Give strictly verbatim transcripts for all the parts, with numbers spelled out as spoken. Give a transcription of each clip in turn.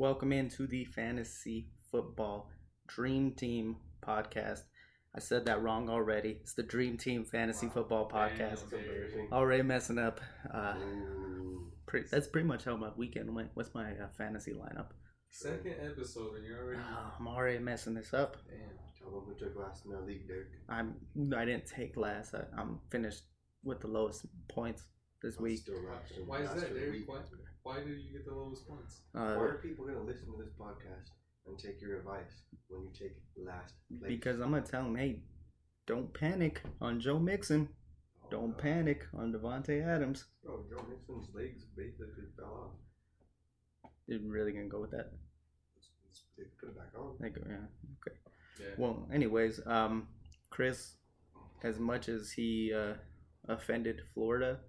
Welcome into the Fantasy Football Dream Team Podcast. I said that wrong already. It's the Dream Team Fantasy wow. Football Podcast. Damn, already messing up. Uh, pretty, that's pretty much how my weekend went. What's my uh, fantasy lineup? Second episode, and you're already. Oh, I'm already messing this up. Damn, tell them we took last in our league, Derek. I'm. I didn't take last. I, I'm finished with the lowest points this I'm week. Why is that, Derek? Why, why did you get the lowest points? Uh, why are people gonna listen to this podcast and take your advice when you take last place? Because I'm gonna tell them, hey, don't panic on Joe Mixon. Oh, don't no. panic on Davante Adams. Bro, Joe Mixon's legs basically fell off. They're really gonna go with that? They put it back on. They go, yeah, okay. Yeah. Well, anyways, um, Chris, as much as he uh, offended Florida,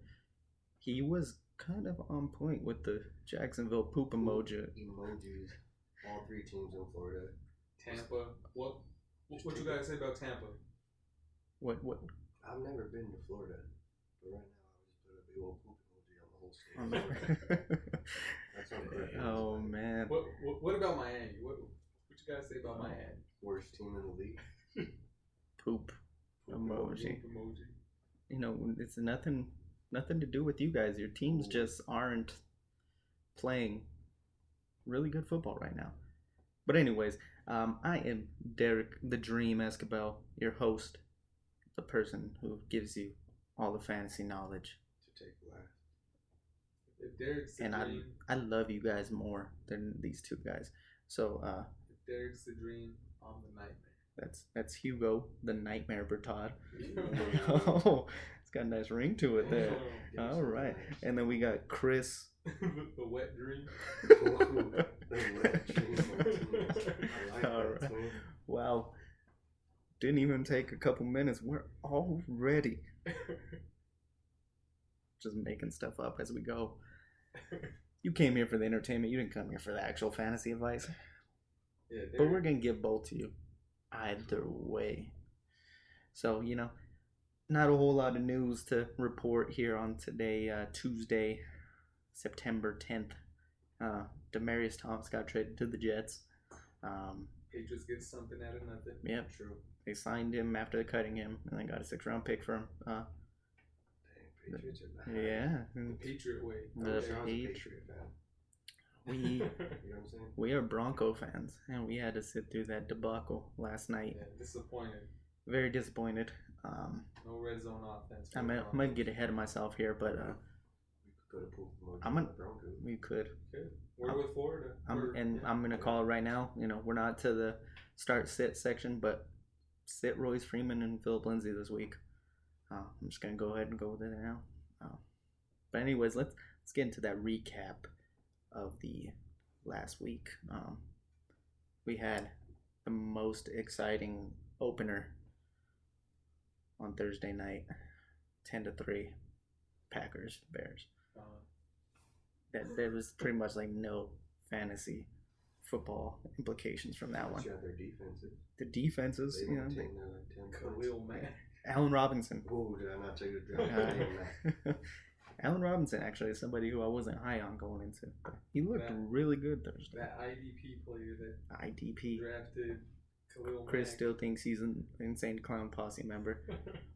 he was kind of on point with the Jacksonville poop emoji. Emojis, all three teams in Florida. Tampa, what? What, what you guys say about Tampa? What? What? I've never been to Florida, but right now I just put a big old poop emoji on the whole state. That's not great. Oh man. What, what? What about Miami? What? What you guys say about oh, Miami? Worst team in the league. Poop, poop emoji. Poop emoji. You know, it's nothing. Nothing to do with you guys. Your teams just aren't playing really good football right now. But anyways, um, I am Derek, the Dream Escobel, your host, the person who gives you all the fantasy knowledge. To take away. If Derek's the and dream, I, I love you guys more than these two guys. So uh, if Derek's the dream, I'm the nightmare. That's that's Hugo, the Nightmare Bertard. Oh. Got a nice ring to it there. Oh, all right. And then we got Chris. The wet dream. The wet dream. Like all right. Too. Wow. Didn't even take a couple minutes. We're already just making stuff up as we go. You came here for the entertainment. You didn't come here for the actual fantasy advice. Yeah, but we're going to give both to you either way. So, you know. Not a whole lot of news to report here on today, uh, Tuesday, September tenth. Uh, Demarius Thompson got traded to the Jets. Um, he just gets something out of nothing. Yep. True. They signed him after cutting him, and then got a six-round pick for him. Uh, Dang, Patriots the, are yeah. The Patriot way. The Patri- Patriot fan. We, you know what I'm saying? We are Bronco fans, and we had to sit through that debacle last night. Yeah, disappointed. Very disappointed. Um, no red zone offense. I mean, I'm gonna get ahead of myself here, but uh, we could I'm gonna. We could. Okay. We're I'm, with Florida. I'm, and yeah. I'm gonna call it right now. You know, we're not to the start sit section, but sit Royce Freeman and Philip Lindsay this week. Uh, I'm just gonna go ahead and go with it now. Uh, but anyways, let's let's get into that recap of the last week. Um, we had the most exciting opener. On Thursday night, ten to three, Packers, Bears. Uh, that There was pretty much like no fantasy football implications from that one. Their defenses. The defenses. They you know, they, Khalil Mack. Allen Robinson. Oh, did I not take the draft? Allen Robinson, actually, is somebody who I wasn't high on going into. He looked that, really good Thursday. That I D P player that I D P drafted. Chris Mack. Still thinks he's an insane clown posse member,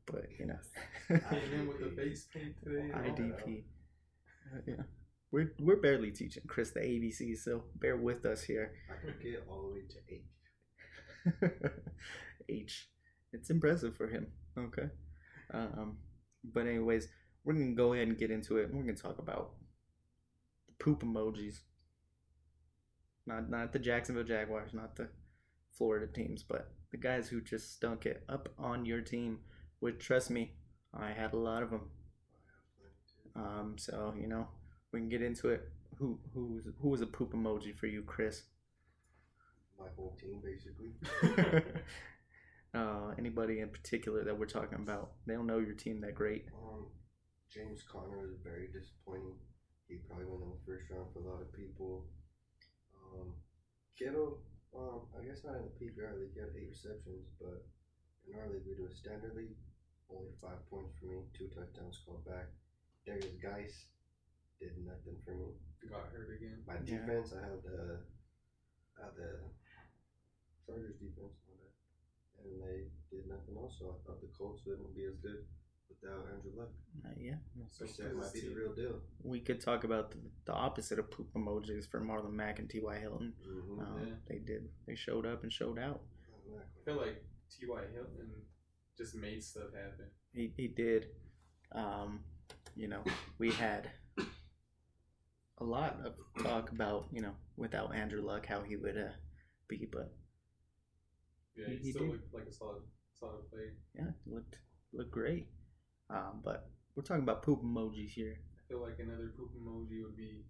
but you know. Came in with the face paint today. I D P. Uh, yeah, we're we're barely teaching Chris the A B Cs, so bear with us here. I could get all the way to H. H, it's impressive for him. Okay, um, but anyways, we're gonna go ahead and get into it. We're gonna talk about the poop emojis. Not not the Jacksonville Jaguars, not the Florida teams, but the guys who just stunk it up on your team, which, trust me, I had a lot of them. Um, so, you know, we can get into it. Who who was, who was a poop emoji for you, Chris? My whole team, basically. uh, anybody in particular that we're talking about? They don't know your team that great. Um, James Conner is very disappointing. He probably went in the first round for a lot of people. Um, Kittle. Um, I guess not in the P P R league, you had eight receptions, but in our league, we do a standard league, only five points for me, two touchdowns called back. Darius Geis did nothing for me. Got hurt again. My defense, yeah. I had uh, uh, the Chargers defense, and they did nothing else. So I thought the Colts wouldn't be as good without Andrew Luck. Uh, yeah. So that might be the real deal. We could talk about the, the opposite of poop emojis for Marlon Mack and T Y. Hilton. Mm-hmm, um, yeah. They did. They showed up and showed out. I feel like T Y. Hilton just made stuff happen. He he did. Um, you know, we had a lot of talk about, you know, without Andrew Luck, how he would uh, be, but yeah, he, he still did. Looked like a solid, solid play. Yeah, looked looked great. Um, but we're talking about poop emojis here. I feel like another poop emoji would be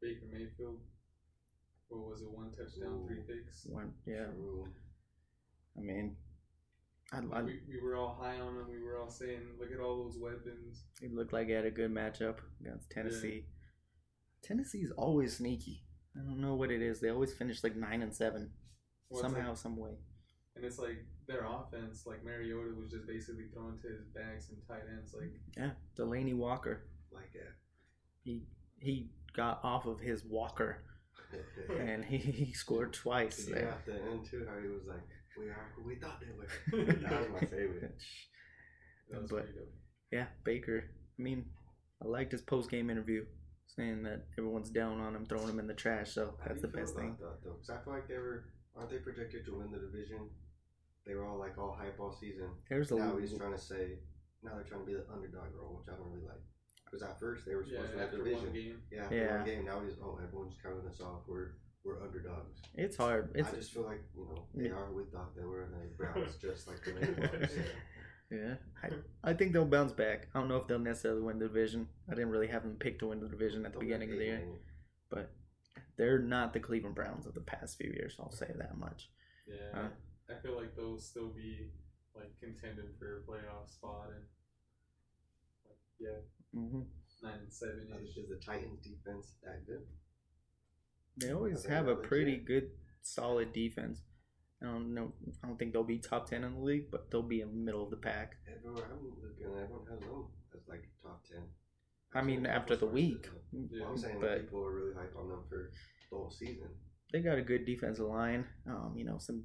Baker Mayfield. What was it? One touchdown, Ooh. three picks. One, yeah. True. I mean, I, I, we, we were all high on him. We were all saying, look at all those weapons. It looked like he had a good matchup against Tennessee. Yeah. Tennessee's always sneaky. I don't know what it is. They always finish like nine and seven, well, somehow, like, some way. And it's like their offense, like Mariota was just basically thrown to his backs and tight ends, like yeah, Delaney Walker, like that. He he got off of his walker, and he, he scored twice. Yeah, at the end too, how he was like. We are who we thought they were. That was my favorite. That was but, yeah, Baker. I mean, I liked his post-game interview saying that everyone's down on him, throwing him in the trash. So that's the best thing. That, though? Cause I feel like they were, aren't they projected to win the division? They were all like all hype all season. There's now a, he's trying to say, now they're trying to be the underdog role, which I don't really like. Because at first they were supposed yeah, to win the division. One game. Yeah, after yeah. one game. Now he's, oh, everyone's counting us off. We're We're underdogs. It's hard. It's, I just feel like, you know, they yeah. are we thought they were, and they Browns just like the Ravens. Yeah. I, I think they'll bounce back. I don't know if they'll necessarily win the division. I didn't really have them picked to win the division at the don't beginning of the year. Any. But they're not the Cleveland Browns of the past few years, I'll say that much. Yeah. Uh, I feel like they'll still be, like, contending for a playoff spot. And like, yeah. Mm-hmm. Nine and seven. Is the Titans defense that good? They always have a pretty good, solid defense. I don't know. I don't think they'll be top ten in the league, but they'll be in the middle of the pack. Everywhere I'm looking, everyone has them as like top ten. I mean, after the week. Well, I'm saying that people are really hyped on them for the whole season. They got a good defensive line. Um, you know, some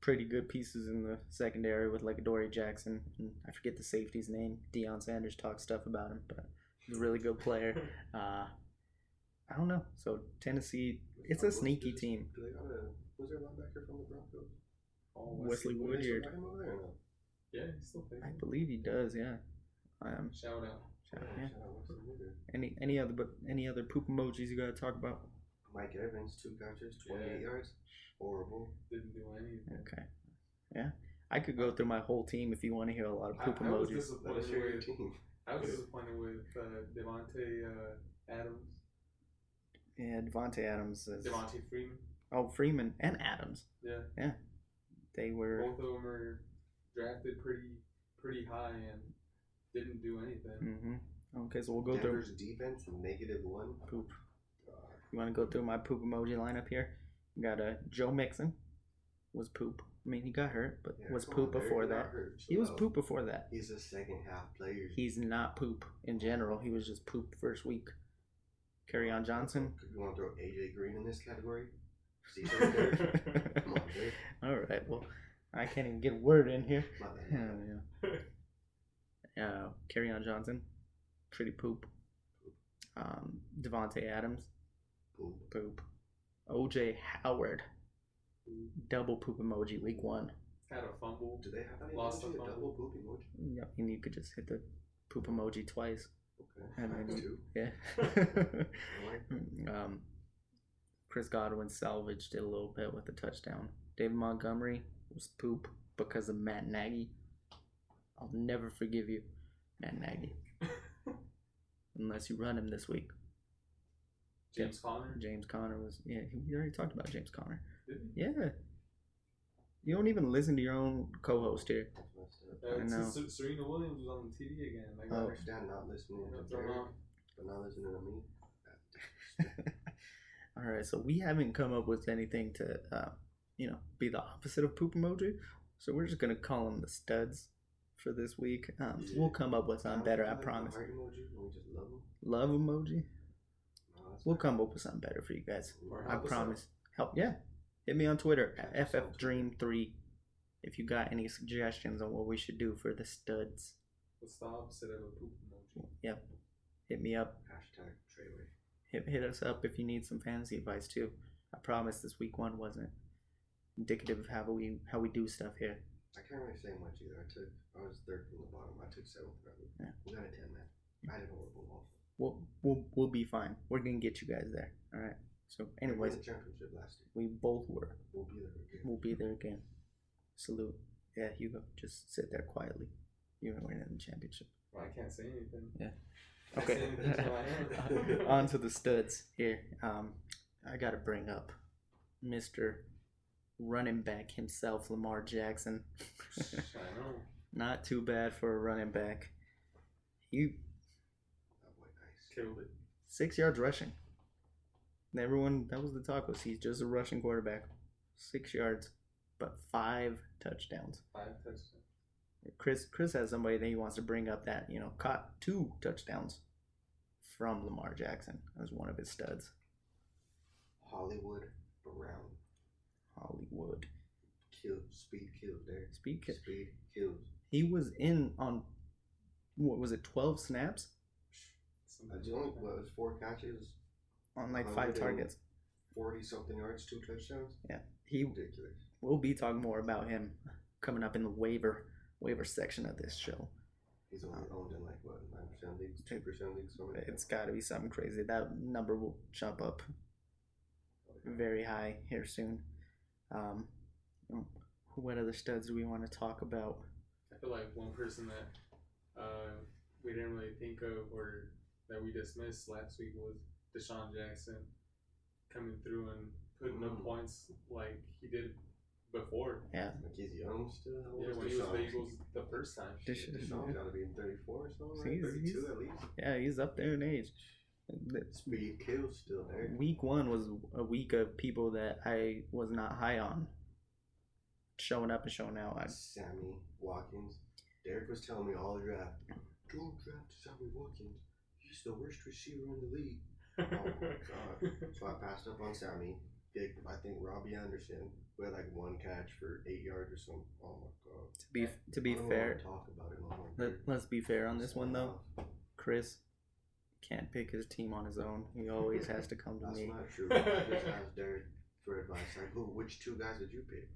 pretty good pieces in the secondary with like Adoree Jackson. And I forget the safety's name. Deion Sanders talks stuff about him, but he's a really good player. Uh, I don't know. So, Tennessee, it's a sneaky team. Do they got a, was there a linebacker from the Broncos? Oh, Wesley, Wesley Woodyard. There, no? Yeah, he's still playing. I believe he does, yeah. Um, shout out. Shout, yeah, yeah. Shout out Wesley Woodyard. Any, any, other, any other poop emojis you got to talk about? Mike Evans, two catches, twenty-eight yeah. yards. Horrible. Didn't do anything. Okay. Yeah. I could go through my whole team if you want to hear a lot of poop I, emojis. I was disappointed, with, team. I was disappointed with uh, Davante uh, Adams. Yeah, Davante Adams. Is, Davante Freeman. Oh, Freeman and Adams. Yeah. Yeah. They were. Both of them were drafted pretty pretty high and didn't do anything. Mm-hmm. Okay, so we'll go Denver's through. Defense, negative one. Poop. God. You want to go through my poop emoji lineup here? We got uh, Joe Mixon was poop. I mean, he got hurt, but yeah, was poop on, before that. Hurt, so he was poop before that. He's a second half player. He's not poop in general. He was just poop first week. Kerryon Johnson. You want to throw A J Green in this category? See Come on, dude. All right. Well, I can't even get a word in here. Oh, yeah. uh, Kerryon Johnson, pretty poop. Um, Davante Adams, poop. poop. O J Howard, double poop emoji. Week one. Had a fumble. Do they have lost a fumble? Double poop emoji. Yep, and you could just hit the poop emoji twice. Okay. And then, yeah. um, Chris Godwin salvaged it a little bit with a touchdown. David Montgomery was poop because of Matt Nagy. I'll never forgive you, Matt Nagy. Unless you run him this week. James Conner? James Conner was, yeah, we already talked about James Conner. Yeah. You don't even listen to your own co-host here. Uh, I know. Serena Williams was on the T V again. Like, oh. I understand not listening to Derek, but not listening to me. All right, so we haven't come up with anything to, uh, you know, be the opposite of poop emoji. So we're just gonna call them the studs for this week. Um, yeah. We'll come up with something better, I promise. Heart emoji, we just love them. Love emoji. No, we'll come up with something better for you guys. I promise. Help, yeah. Hit me on Twitter at F F Dream three if you got any suggestions on what we should do for the studs. What's the opposite of a poop emoji? Yep. Hit me up. Hashtag Treyway. Hit, hit us up if you need some fantasy advice too. I promise this week one wasn't indicative of how we how we do stuff here. I can't really say much either. I took I was third from the bottom. I took seventh round. Yeah. Nine out of ten, man. I didn't know what was. We'll we'll we'll be fine. We're gonna get you guys there. All right. So, anyways, we, championship last year. we both were. We'll be there again. We'll be there again. Salute. Yeah, Hugo, just sit there quietly. You're gonna win the championship. Well, I can't say anything. Yeah. Okay. uh, on to the studs here. Um, I gotta bring up Mister Running back himself, Lamar Jackson. I know. Not too bad for a running back. He killed it. Six yards rushing. And everyone, that was the talk, was he's just a rushing quarterback. Six yards, but five touchdowns. Five touchdowns. Chris Chris has somebody that he wants to bring up that, you know, caught two touchdowns from Lamar Jackson. That was one of his studs. Hollywood Brown. Hollywood. Kill, speed killed there. Speed killed. Speed killed. He was in on, what was it, twelve snaps? That's the only, what, it was four catches. On like five targets. forty-something yards, two touchdowns? Yeah. He, ridiculous. We'll be talking more about him coming up in the waiver waiver section of this show. He's only owned in like, what, nine percent leagues, two percent leagues? Something. It's got to be something crazy. That number will jump up very high here soon. Um, what other studs do we want to talk about? I feel like one person that uh, we didn't really think of or that we dismissed last week was Deshaun Jackson, coming through and putting up points like he did before. Yeah. Like he's young still. Yeah, when Deshaun? He was the Eagles the first time. Deshaun's Deshaun got to be in thirty-four or something, right? thirty-two at least. Yeah, he's up there in age. Speed kills still there. Week one was a week of people that I was not high on showing up and showing out. I... Sammy Watkins. Derek was telling me all the draft, don't draft Sammy Watkins. He's the worst receiver in the league. Oh my god. So I passed up on Sammy. Dick, I think Robbie Anderson, who had like one catch for eight yards or something. Oh my god. To be to be fair, talk about it Let, let's be fair on this one though. Chris can't pick his team on his own. He always has to come to That's me. That's not true. I just asked Derek for advice. Like, who? Which two guys did you pick?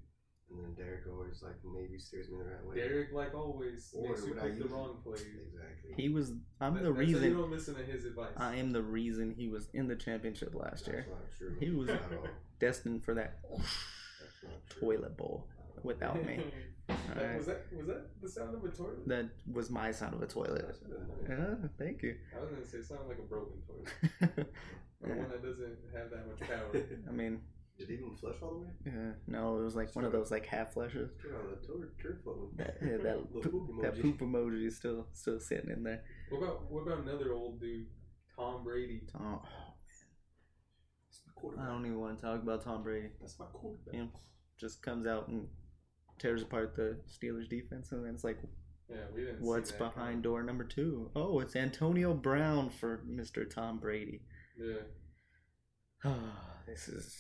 And then Derek always like maybe steers me the right way. Derek, like always, or makes you pick the wrong player. Exactly. He was. I'm that, the that's reason. You don't listen to his advice. I am the reason he was in the championship last that's year. Not true. He was destined for that toilet bowl without me. Right. Was that was that the sound of a toilet? That was my sound of a toilet. Yeah, thank you. I was gonna say it sounded like a broken toilet, or one that doesn't have that much power. I mean, did it even flush all the way? Yeah, no, it was like it's one of those like half flushes. That yeah, that poop, that poop emoji is still still sitting in there. What about what about another old dude, Tom Brady? Tom, oh man, that's my quarterback. I don't even want to talk about Tom Brady. That's my quarterback. You know, just comes out and tears apart the Steelers defense, and then it's like, yeah, we didn't what's see that behind kind of... door number two? Oh, it's Antonio Brown for Mister Tom Brady. Yeah. Oh, this is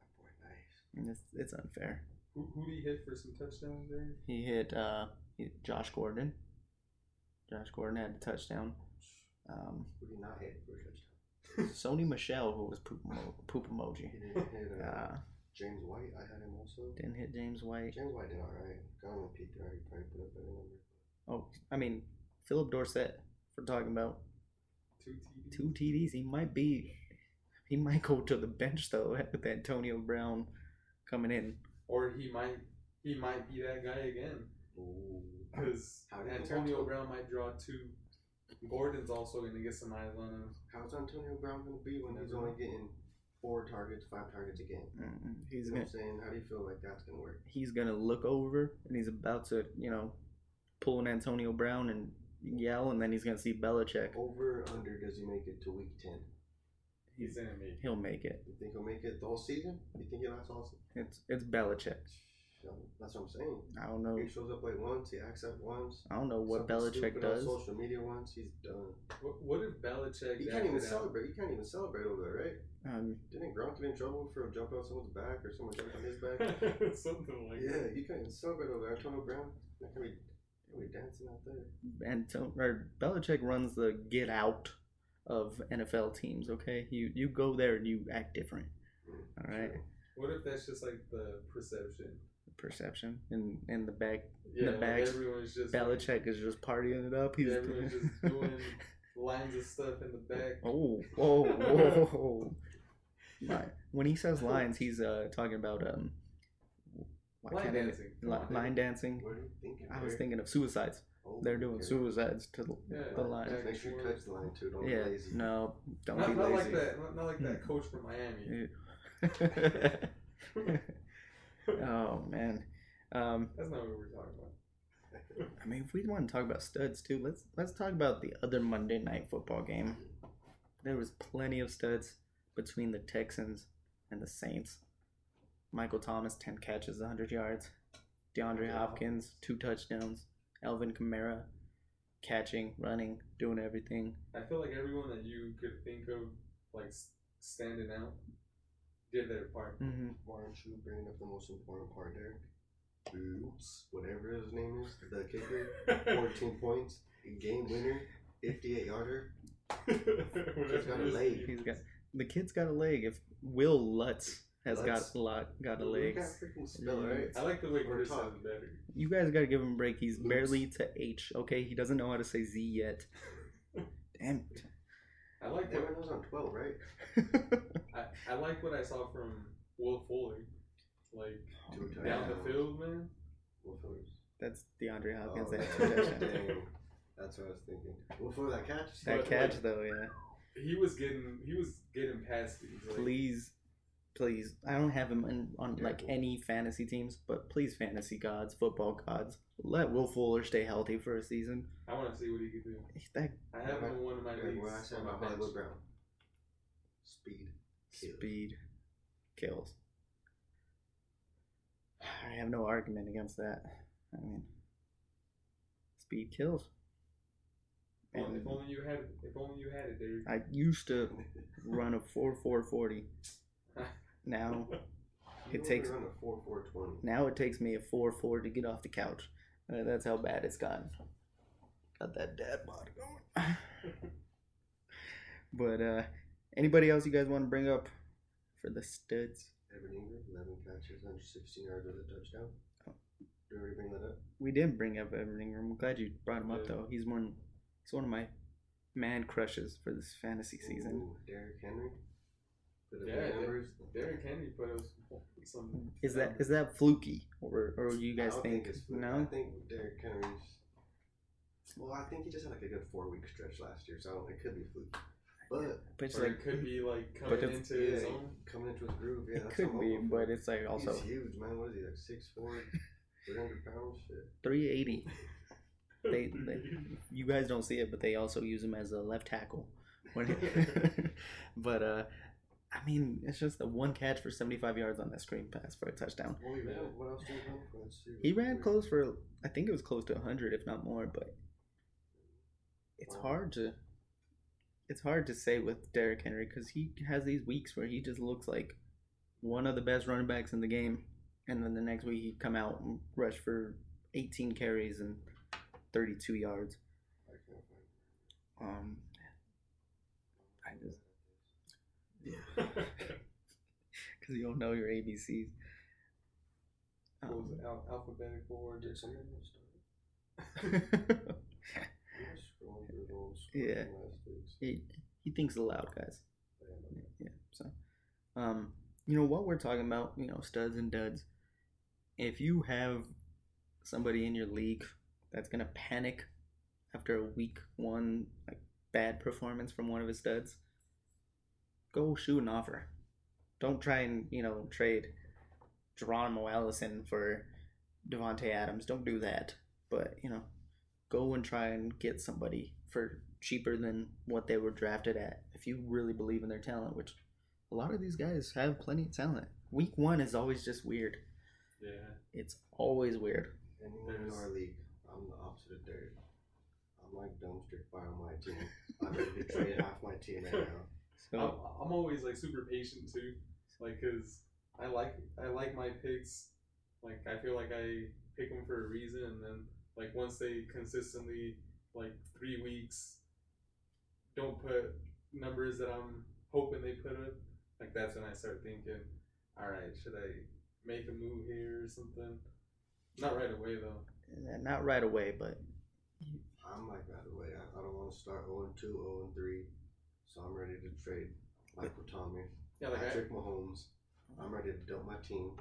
that boy nice. It's, it's unfair. Who who did he hit for some touchdowns there? He hit uh he, Josh Gordon. Josh Gordon had a touchdown. Um, who did not hit for a touchdown? Sony Michelle, who was poop, emo- poop emoji. He didn't hit uh, uh, James White, I had him also. Didn't hit James White. James White did all right. Got him a P T R. He probably put up that number. Oh, I mean, Philip Dorsett, we're talking about. Two T Ds. Two T Ds. He might be, he might go to the bench, though, with Antonio Brown coming in. Or he might he might be that guy again. Because Antonio Brown might draw two. Gordon's also going to get some eyes on him. How's Antonio Brown going to be when he's only getting... Four targets, five targets a game. Mm-hmm. He's you know gonna, what I'm saying, how do you feel like that's gonna work? He's gonna look over and he's about to, you know, pull an Antonio Brown and yell, and then he's gonna see Belichick. Over or under? Does he make it to week ten? He's gonna make it. He'll make it. You think he'll make it the whole season? You think he lasts all season? It's it's Belichick. That's what I'm saying. I don't know. He shows up late once. He acts up once. I don't know what Belichick does. On social media once. He's done. What, what if Belichick? You can't even celebrate. You can't even celebrate over there, right? Um, Didn't Gronk get in trouble for jumping on someone's back or someone jumping on his back? Something like yeah, that. Yeah, you can't even celebrate over there. Antonio Brown. That can be. We're dancing out there. And to, or Belichick runs the get out of N F L teams, okay? You you go there and you act different, all right? Sure. What if that's just like the perception? Perception in, in the back. Yeah, in the back, everyone's just... Belichick like, is just partying it up. He's everyone's doing... just doing lines of stuff in the back. Oh, whoa, whoa. My, when he says lines, he's uh, talking about... um. Line dancing. Li- line dancing. What are you thinking? I was thinking of suicides. Oh, They're doing okay. suicides to the, yeah, the line. Yeah, make sure you catch the line too. Don't yeah, be lazy. No, don't not, be not lazy. Like that, not, not like that coach from Miami. Oh, man. Um, That's not what we're talking about. I mean, if we want to talk about studs too, let's let's talk about the other Monday night football game. There was plenty of studs between the Texans and the Saints. Michael Thomas, ten catches, one hundred yards. DeAndre Hopkins, two touchdowns. Alvin Kamara, catching, running, doing everything. I feel like everyone that you could think of, like, standing out, did their part. Mm-hmm. Why aren't you bringing up the most important part, Derek? Oops, whatever his name is, the kicker, fourteen points, game winner, fifty-eight yarder. He's got a leg. He's got, the kid's got a leg. If Will Lutz... Has Let's, got a lot, got a leg. Right? I like the way Chris says it better. You guys gotta give him a break. He's Oops. barely to H. Okay, he doesn't know how to say Z yet. Damn it! I like that. Everyone was on twelve, right? I, I like what I saw from Will Fuller, like oh, down the field, man. Will Fuller's. That's DeAndre Hopkins. Oh, that dang. That's what I was thinking. Will Fuller, that catch. That but, catch, like, though, yeah. He was getting, he was getting past these. Like, Please. Please, I don't have him in, on like any fantasy teams, but please, fantasy gods, football gods, let Will Fuller stay healthy for a season. I want to see what he can do. That, I have him in one of my leagues. Where I said my Hollywood Brown. Speed. Kills. Speed. Kills. I have no argument against that. I mean, speed kills. Well, if only you had, if only you had it, Derek. I used to run a four four forty. Now it takes a four, four, now it takes me a four four to get off the couch. Uh, that's how bad it's gotten. Got that dad bod going. But uh, anybody else you guys want to bring up for the studs? Evan Ingram, eleven catches, one hundred sixteen yards with a touchdown. Oh. Did we bring that up? We didn't bring up Evan Ingram. I'm glad you brought him yeah. up though. He's one. He's one of my man crushes for this fantasy Ooh, season. Derrick Henry. Yeah, Derrick Henry put us some. Is that is that fluky, or or do you guys I don't think, think it's fluky. No? I think Derrick Henry's. Well, I think he just had like a good four week stretch last year, so I don't, it could be fluky. But but it's or like, it could be like coming into yeah, his own, coming into his groove. Yeah, it that's could be, but it's like also he's huge, man. What is he like? six foot four, three hundred pounds, shit. three eighty. they, they you guys don't see it, but they also use him as a left tackle. But uh. I mean, it's just the one catch for seventy-five yards on that screen pass for a touchdown. Well, yeah. What else did he run for? Let's see. He ran close for, I think it was close to one hundred, if not more. But it's wow. hard to, it's hard to say with Derrick Henry because he has these weeks where he just looks like one of the best running backs in the game, and then the next week he'd come out and rush for eighteen carries and thirty-two yards. Um, I just. Yeah, because you don't know your A B Cs. Um, what was it? Al- alphabetical order? Did somebody start? Yeah, he he thinks aloud, guys. Yeah, yeah. So, um, you know what we're talking about? You know, studs and duds. If you have somebody in your league that's gonna panic after a week one like bad performance from one of his studs. Go shoot an offer. Don't try and, you know, trade Geronimo Allison for Davante Adams. Don't do that. But, you know, go and try and get somebody for cheaper than what they were drafted at. If you really believe in their talent, which a lot of these guys have plenty of talent. Week one is always just weird. Yeah. It's always weird. Anyone in our league, I'm the opposite of Derek. I'm like dumpster fire on my team. I'm going to betray half my team right now. So, I'm, I'm always like super patient too, like because I like I like my picks. Like I feel like I pick them for a reason, and then like once they consistently like three weeks don't put numbers that I'm hoping they put up, like that's when I start thinking, all right, should I make a move here or something? Not right away though. Not right away, but I'm like right away. I, I don't want to start oh and two, oh and three. So I'm ready to trade Michael Tommy, yeah, like Patrick I, Mahomes. I'm ready to dump my team,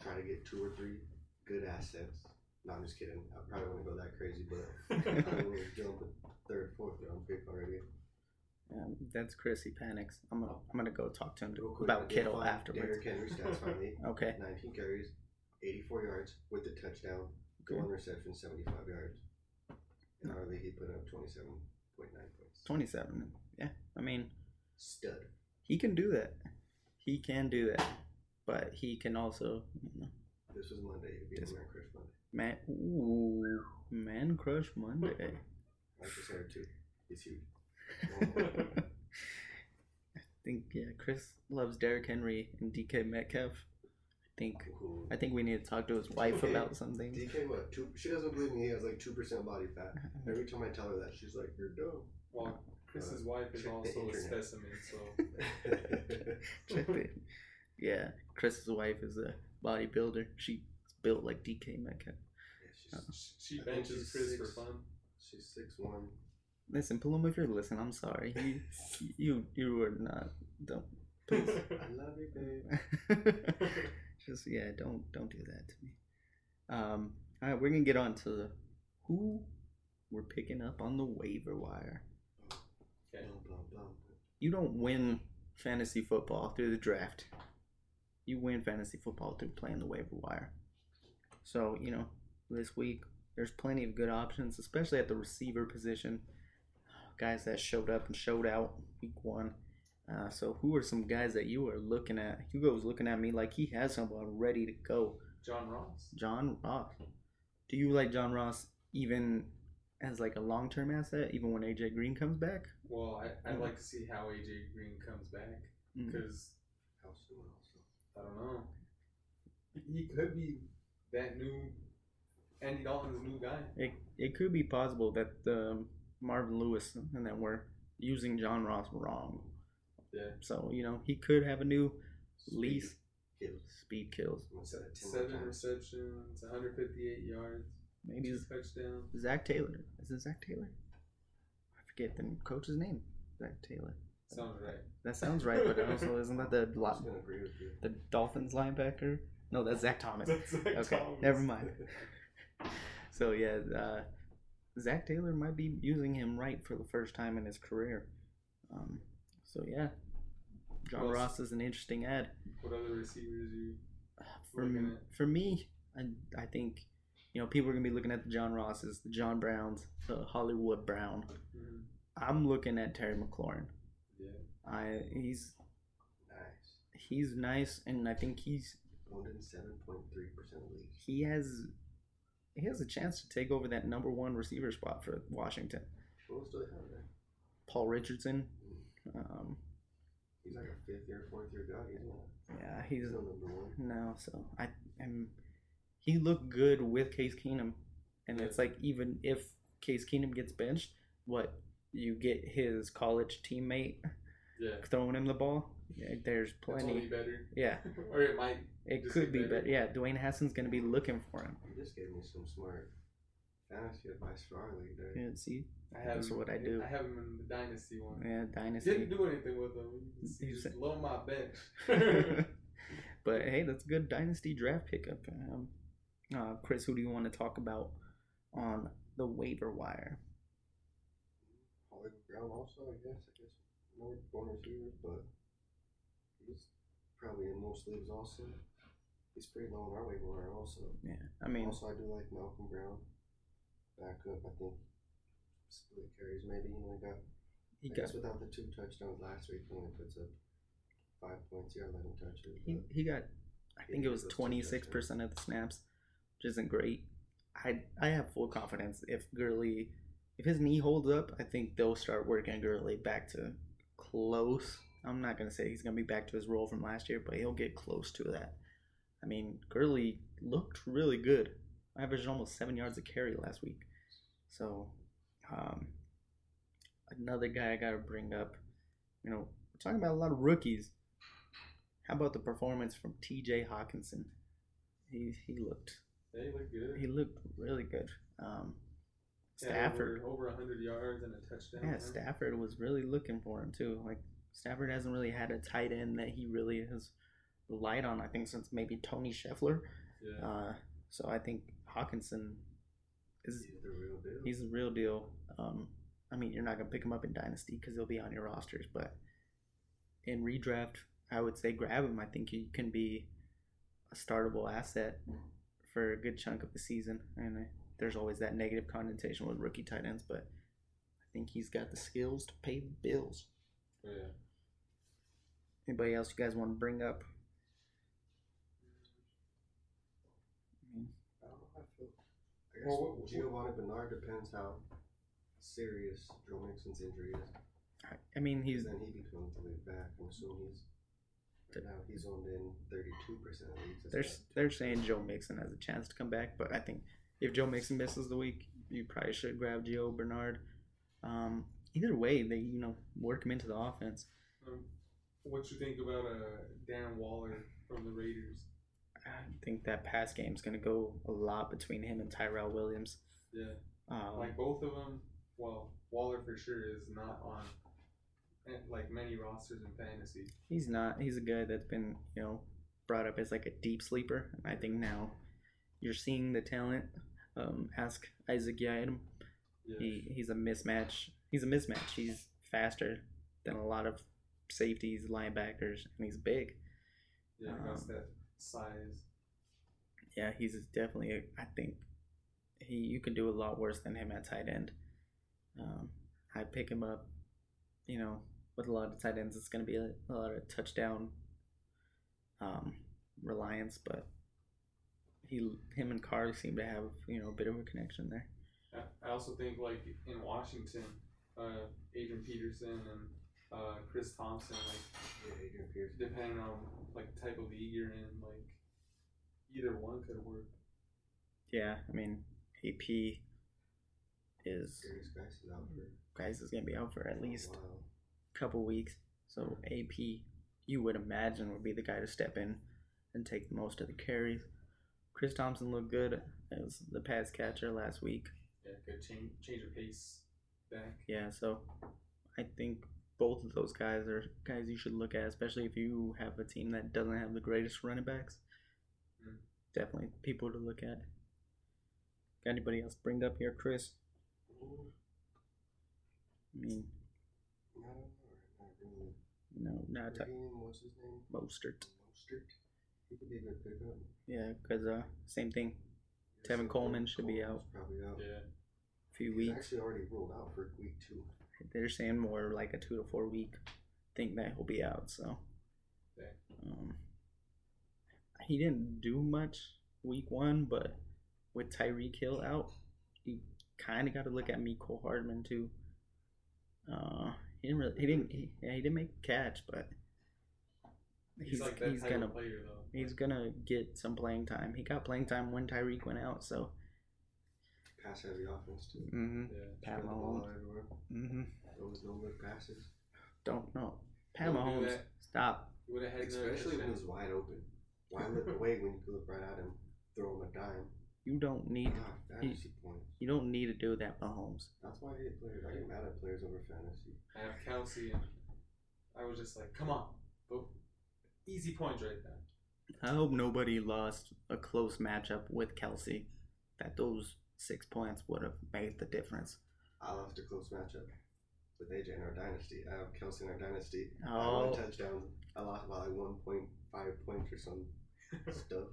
try to get two or three good assets. No, I'm just kidding. I probably wouldn't go that crazy, but I'm going to dump the third, fourth round pick already. Um, that's Chris. He panics. I'm gonna, I'm gonna go talk to him to, quick, about Kittle afterwards. Derrick Henry stats finally. Okay. nineteen carries, eighty-four yards with a touchdown, okay. One reception, seventy-five yards. In our league, he put up twenty-seven. twenty-seven. Yeah. I mean, stud. He can do that. He can do that. But he can also, you know. This was Monday. It'd be this, Man Crush Monday. Man, ooh, Man Crush Monday. I like his hair too. He's huge. I think yeah, Chris loves Derrick Henry and D K Metcalf. I think ooh. I think we need to talk to his wife okay. about something. D K what? Two, she doesn't believe me. He has like two percent body fat. Every time I tell her that, she's like, "You're dumb." Well, Chris's uh, wife is also a specimen, so. Check it. Yeah, Chris's wife is a bodybuilder. She's built like D K Metcalf. Yeah, she's, she benches Chris six, for fun. She's six one. Listen, Paloma, if you're listening, I'm sorry. You, you, you were not. Don't. Please. I love you, babe. Just yeah, don't don't do that to me. Um. All right, we're gonna get on to the, who we're picking up on the waiver wire. Okay. You don't win fantasy football through the draft. You win fantasy football through playing the waiver wire. So, you know, this week there's plenty of good options, especially at the receiver position. Guys that showed up and showed out week one. Uh, so who are some guys that you are looking at? Hugo's looking at me like he has someone ready to go. John Ross. John Ross. Do you like John Ross even as like a long-term asset, even when A J Green comes back? Well, I, I'd like to see how A J Green comes back because mm-hmm. I don't know. He could be that new Andy Dalton's new guy. It it could be possible that the Marvin Lewis and that we're using John Ross wrong. Yeah. So you know he could have a new speed lease. Kills. Speed kills. Seven receptions, one hundred fifty-eight yards. Maybe touchdown. Zach Taylor. Is it Zach Taylor? I forget the coach's name. Zach Taylor. Sounds right. That sounds right, but also isn't that the lot, agree with you. The Dolphins linebacker? No, that's Zach Thomas. That's Zach okay, Thomas. Never mind. So yeah, uh, Zach Taylor might be using him right for the first time in his career. Um, so yeah, John well, Ross is an interesting ad. What other receivers are you uh, for looking me, at? For me, I I think. You know, people are going to be looking at the John Rosses, the John Browns, the Hollywood Brown. Mm-hmm. I'm looking at Terry McLaurin. Yeah. I He's nice. He's nice, and I think he's... one hundred seven point three percent league. He has, he has a chance to take over that number one receiver spot for Washington. What else do they have there? Paul Richardson. Mm-hmm. Um, he's like a fifth year, fourth year guy, isn't he? Yeah, he's... he's no number one. No, so I am... He looked good with Case Keenum, and it's like even if Case Keenum gets benched, what, you get his college teammate yeah. throwing him the ball? Yeah, there's plenty. It's only better. Yeah. Or it might. It could be better. better. Yeah, Dwayne Haskins going to be looking for him. You just gave me some smart fantasy advice for our league there. Yeah, see? I have That's him, what I do. I have him in the Dynasty one. Yeah, Dynasty. Didn't do anything with him. He just, just low my bench. But, hey, that's a good Dynasty draft pickup. Um, Uh, Chris, who do you want to talk about on the waiver wire? Hollywood Brown also, I guess. I guess more corner receivers, but he's probably in most leagues also. He's pretty low on our waiver wire also. Yeah, I mean. Also, I do like Malcolm Brown. Back up, I think. Split carries, maybe. You know, got, he got. I guess without the two touchdowns last week, he only puts up five points. Yeah, I let him touch it. He, he got. I think it was twenty-six percent of the snaps, which isn't great. I I have full confidence if Gurley, if his knee holds up, I think they'll start working Gurley back to close. I'm not going to say he's going to be back to his role from last year, but he'll get close to that. I mean, Gurley looked really good. Averaged almost seven yards a carry last week. So, um, another guy I got to bring up, you know, we're talking about a lot of rookies. How about the performance from T J Hawkinson? He he looked. He looked good. He looked really good. Um, Stafford. Yeah, over, over one hundred yards and a touchdown. Yeah, Stafford was really looking for him, too. Like, Stafford hasn't really had a tight end that he really has relied on, I think, since maybe Tony Scheffler. Yeah. Uh, so I think Hawkinson is he's the real deal. He's the real deal. Um, I mean, you're not going to pick him up in Dynasty because he'll be on your rosters, but in redraft, I would say grab him. I think he can be a startable asset for a good chunk of the season. And I, there's always that negative connotation with rookie tight ends, but I think he's got the skills to pay the bills. Yeah. Anybody else you guys want to bring up? I don't know how I feel. I guess well, Giovanni Bernard depends how serious Joe Mixon's injury is. I mean, he's then he becomes the lead back. I'm assuming he's right now he's owned in thirty-two percent of leagues. They're they're saying Joe Mixon has a chance to come back, but I think if Joe Mixon misses the week, you probably should grab Gio Bernard. Um, either way, they you know work him into the offense. Um, what you think about uh, Darren Waller from the Raiders? I think that pass game is going to go a lot between him and Tyrell Williams. Yeah, um, like both of them. Well, Waller for sure is not on like many rosters in fantasy. He's not. He's a guy that's been you know brought up as like a deep sleeper, and I think now you're seeing the talent. Um, ask Isaac Yiadom. Yeah. He he's a mismatch. He's a mismatch. He's faster than a lot of safeties, linebackers, and he's big. Yeah, that's um, that size. Yeah, he's definitely. A, I think he you can do a lot worse than him at tight end. Um, I pick him up. You know, with a lot of tight ends, it's going to be a, a lot of touchdown um, reliance, but he, him and Carr seem to have, you know, a bit of a connection there. I also think, like, in Washington, uh, Adrian Peterson and uh, Chris Thompson, like, yeah, Adrian Peterson. Depending on, like, the type of league you're in, like, either one could work. Yeah, I mean, A P is... Guys is going to be out for at least oh, wow. a couple weeks. So A P, you would imagine, would be the guy to step in and take most of the carries. Chris Thompson looked good as the pass catcher last week. Yeah, good change, change of pace back. Yeah, so I think both of those guys are guys you should look at, especially if you have a team that doesn't have the greatest running backs. Mm. Definitely people to look at. Got anybody else bring up here, Chris? Ooh. I mean, no, not really. No, not type. What's his name? Mostert. Mostert. He could be a good pickup. Yeah, because uh, same thing. Yeah, Tevin Coleman should Coleman's be out. Probably out. Yeah. A few He's weeks. Actually, already ruled out for week two. They're saying more like a two to four week. Think that he'll be out. So. Okay. Um. He didn't do much week one, but with Tyreek Hill out, you kind of got to look at Mecole Hardman too. Uh, he didn't really, he didn't he, yeah, he didn't make a catch, but he's he's, like that he's gonna player, he's gonna get some playing time. He got playing time when Tyreek went out, so pass heavy offense too. Mm-hmm. Yeah, Pat Mahomes. Mm-hmm. There was no good passes. Don't know. Pat Don't Mahomes, stop. Especially when he's wide open. Why look away when you could look right at him? Throw him a dime. You don't need ah, you, you don't need to do that, Mahomes. That's why I hate players. I get mad at players over fantasy. I have Kelce, and I was just like, come on. Boom. Easy points right there. I hope nobody lost a close matchup with Kelce. That those six points would have made the difference. I lost a close matchup with A J in our dynasty. I have Kelce in our dynasty. Oh. I won touchdowns. I lost by like one point five points or some stuff.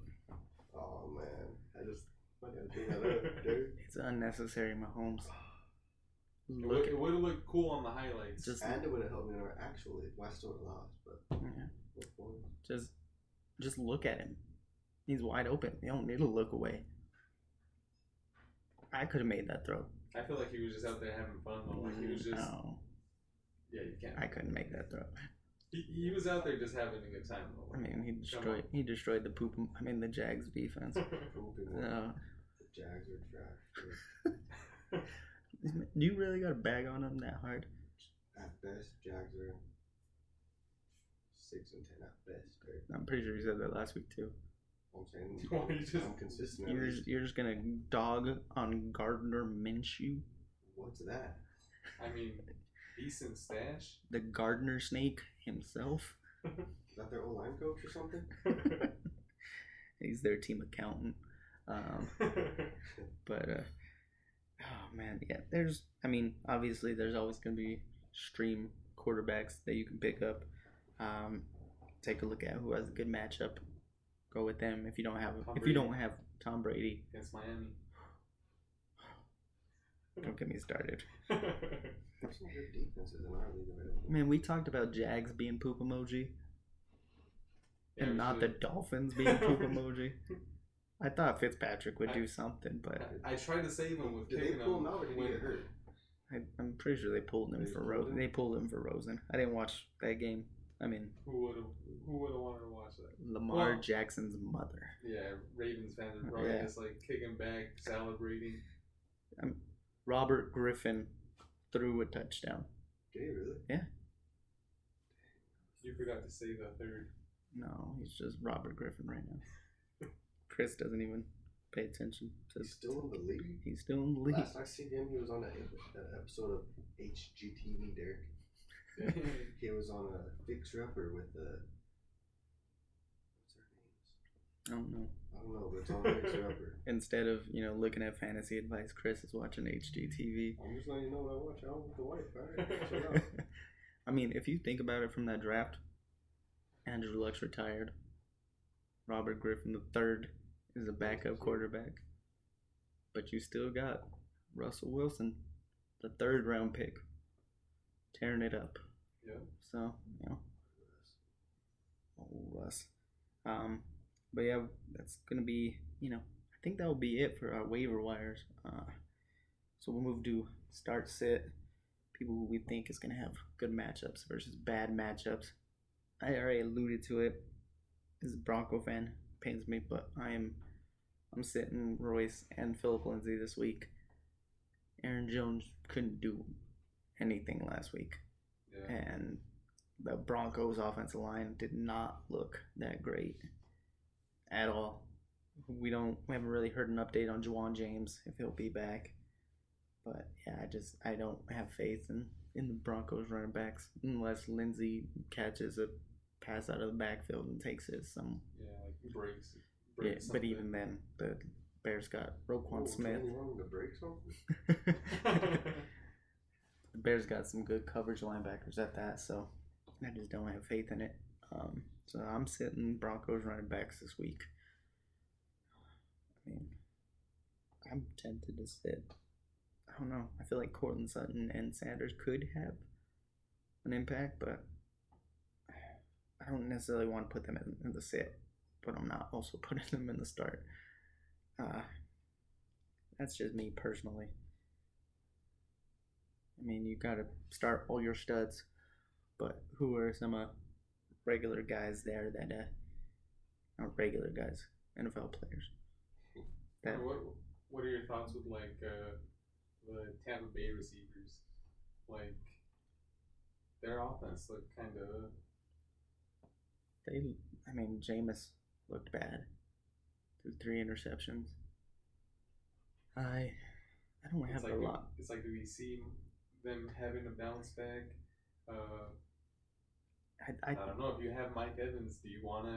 Oh, man. I just... It's unnecessary, Mahomes. Look, it would have looked cool on the highlights. Just, and it would have helped me actually. Well, I still would have lost, but yeah. Just, just look at him. He's wide open. You don't need to look away. I could have made that throw. I feel like he was just out there having fun. Though. Like he was just. No. Yeah, you can't. I couldn't make that throw. He, he was out there just having a good time. Though. Like, I mean, he destroyed. He destroyed the poop. I mean, the Jags defense. No. The Jags are trash. Dude. Do you really got to bag on them that hard? At best, Jags are six and ten. At best, right? I'm pretty sure you said that last week too. I'm saying well, you just, I'm consistent. You're just, you're just gonna dog on Gardner Minshew. What's that? I mean, decent stash. The Gardner Snake himself. Is that their old line coach or something? He's their team accountant. Um, but. Uh, Oh, man, yeah, there's, I mean, obviously there's always going to be stream quarterbacks that you can pick up. Um, take a look at who has a good matchup. Go with them if you don't have Tom if Brady. you don't have Tom Brady. Against Miami. Don't get me started. There's some good defenses in our league available. Man, we talked about Jags being poop emoji. Yeah, and not should. The Dolphins being poop emoji. I thought Fitzpatrick would I, do something, but I, I tried to save him with kicking him when it hurt. I, I'm pretty sure they pulled him they for Rosen. They pulled him for Rosen. I didn't watch that game. I mean, who would have who would have wanted to watch that? Lamar well, Jackson's mother. Yeah, Ravens fans are probably yeah. just like kicking back, celebrating. Um, Robert Griffin threw a touchdown. Did he really? Yeah. You forgot to save that third. No, he's just Robert Griffin right now. Chris doesn't even pay attention. To He's still in the league. He's still in the league. Last I seen him, he was on that episode of H G T V, Derek. He was on a Fixer Upper with the. What's her name? I don't know. I don't know, but it's on Fixer Upper. Instead of, you know, looking at fantasy advice, Chris is watching H G T V. I'm just letting you know what I watch. I don't with the wife. All right. I mean, if you think about it from that draft, Andrew Luck's retired. Robert Griffin the third is a backup quarterback. But you still got Russell Wilson, the third round pick, tearing it up. Yeah. So, you know. Oh, Russ. Um, but, yeah, that's going to be, you know, I think that will be it for our waiver wires. Uh, so we'll move to start sit. People who we think is going to have good matchups versus bad matchups. I already alluded to it. As a Bronco fan, pains me, but I am I'm sitting Royce and Phillip Lindsay this week. Aaron Jones couldn't do anything last week. Yeah. And the Broncos offensive line did not look that great at all. We don't we haven't really heard an update on Juwan James if he'll be back. But yeah, I just I don't have faith in, in the Broncos running backs unless Lindsay catches a pass out of the backfield and takes it some. Yeah, like breaks. breaks yeah, but even then, the Bears got Roquan oh, Smith. Wrong the, the Bears got some good coverage linebackers at that, so I just don't have faith in it. Um, so I'm sitting Broncos running backs this week. I mean, I'm tempted to sit. I don't know. I feel like Cortland Sutton and Sanders could have an impact, but I don't necessarily want to put them in, in the sit, but I'm not also putting them in the start. Uh, that's just me personally. I mean, you got to start all your studs, but who are some uh, regular guys there that, uh, not regular guys, N F L players? That what, what are your thoughts with, like, uh, the Tampa Bay receivers? Like, their offense looked kind of... They, I mean, Jameis looked bad. Threw three interceptions. I, I don't have it's like a lot. We, it's like do we see them having a bounce back? Uh, I, I, I don't know. If you have Mike Evans, do you want to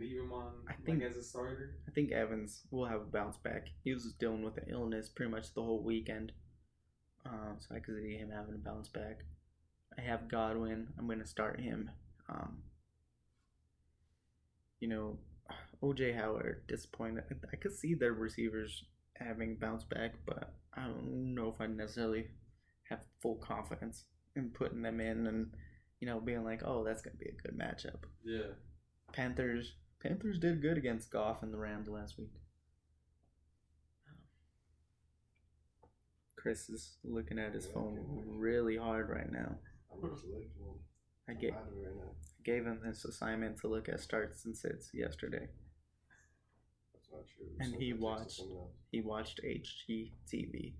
leave him on I think, like, as a starter? I think Evans will have a bounce back. He was dealing with an illness pretty much the whole weekend, uh, so I could see him having a bounce back. I have Godwin. I'm going to start him. Um, You know, O J Howard disappointed. I could see their receivers having bounce back, but I don't know if I necessarily have full confidence in putting them in and, you know, being like, oh, that's going to be a good matchup. Yeah. Panthers, Panthers did good against Goff and the Rams last week. Chris is looking at his phone really hard right now. I gave, I gave him this assignment to look at starts and sits yesterday. That's not true. And he watched he watched H G T V.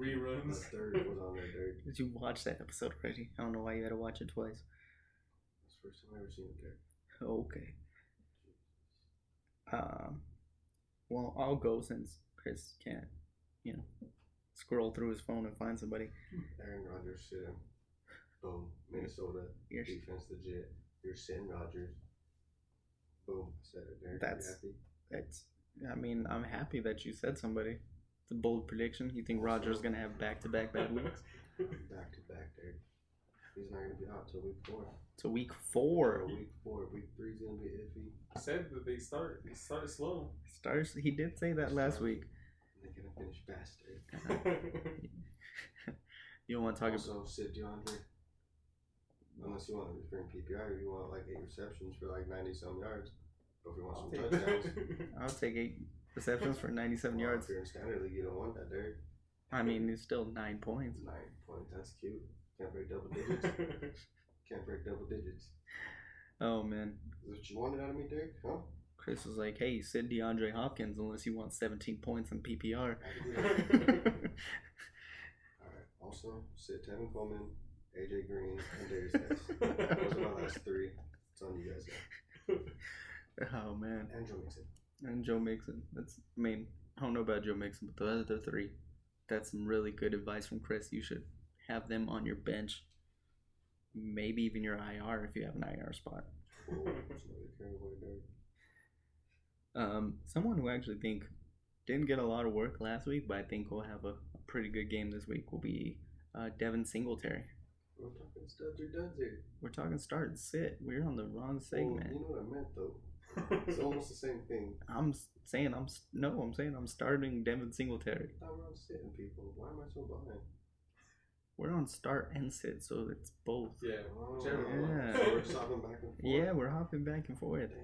Reruns. Third was on there. Did you watch that episode already? I don't know why you had to watch it twice. That's the first time I've ever seen it, Derek. Okay. Um. Well, I'll go since Chris can't, you know, scroll through his phone and find somebody. Aaron Rodgers shit him. Boom. Minnesota. You're defense sh- legit. You're sitting Rodgers. Boom. I said it, Derek. That's happy. That's. I mean, I'm happy that you said somebody. It's a bold prediction. You think also, Rodgers is gonna have back to back bad weeks? Back to back, Derek. He's not going to be out till week four. Till week four. Till week four. Week three's going to be iffy. He said that they start. They started slow. Starts. He did say that last week. They're going to finish faster. You don't want to talk also, about... Also, sit DeAndre. Unless you want to bring P P R, you want like eight receptions for like ninety-seven yards. But if you want I'll some touchdowns... I'll take eight receptions for ninety-seven well, yards. If you're in standard league, you don't want that, Derek. I mean, it's still nine points. Nine points. That's cute. Can't break double digits. Can't break double digits. Oh, man. Is that what you wanted out of me, Derek? Huh? Chris was like, hey, sit DeAndre Hopkins unless you want seventeen points in P P R. All right. Also, sit Tevin Coleman, A J Green, and Darius Ness. Those are my last three. It's on you guys now. Oh, man. And Joe Mixon. And Joe Mixon. That's, I mean, I don't know about Joe Mixon, but the other three, that's some really good advice from Chris. You should have them on your bench, maybe even your I R if you have an I R spot. um, someone who I actually think didn't get a lot of work last week, but I think will have a, a pretty good game this week will be uh, Devin Singletary. We're talking studs or duds here. We're talking start and sit. We're on the wrong segment. Well, you know what I meant though. It's almost the same thing. I'm saying I'm no. I'm saying I'm starting Devin Singletary. I thought we were sitting people. Why am I so behind? We're on start and sit, so it's both. Yeah, oh, yeah. So we're just hopping back and forth. Yeah, we're hopping back and forth. Dang,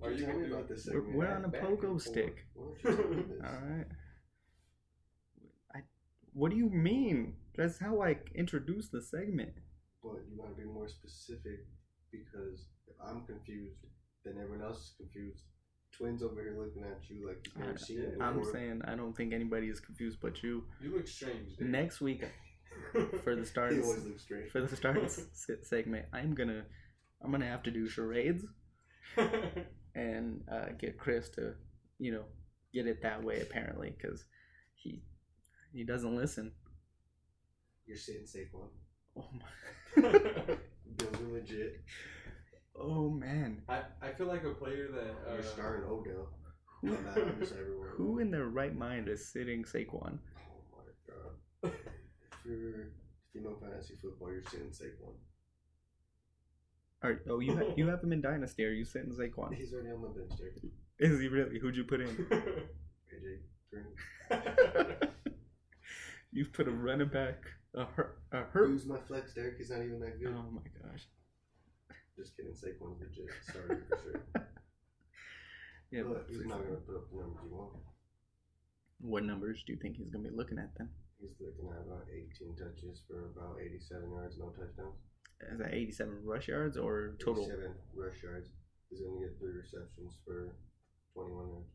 why don't you tell me about this segment? We're, we're on a pogo stick. Why don't you tell me this? All right. I. What do you mean? That's how I introduce the segment. But you want to be more specific because if I'm confused, then everyone else is confused. Twins over here looking at you like you've never I, seen it before. I'm saying I don't think anybody is confused but you. You look strange. Dude. Next week. For the start, for the start sit segment, I'm gonna, I'm gonna have to do charades, and uh, get Chris to, you know, get it that way apparently because he, he doesn't listen. You're sitting Saquon. Oh my. Those are legit. Oh man. I, I feel like a player that uh, you're starting Odell. Who, who in their right mind is sitting Saquon? Oh my god. If, you're, if you know fantasy football, you're sitting Saquon. All right. Oh, you ha- you have him in Dynasty. Are you sitting Saquon? He's already on the bench, Derek. Is he really? Who'd you put in? A J Green. You put a running back. A hurt. A hurt. Who's my flex, Derek? He's not even that good. Oh, my gosh. Just kidding. Saquon's legit. Sorry, for sure. Yeah, but he's not going to put up the numbers you want. What numbers do you think he's going to be looking at then? He's looking at about eighteen touches for about eighty-seven yards, no touchdowns. Is that eighty-seven rush yards or total? eighty-seven rush yards. He's going to get three receptions for twenty-one yards.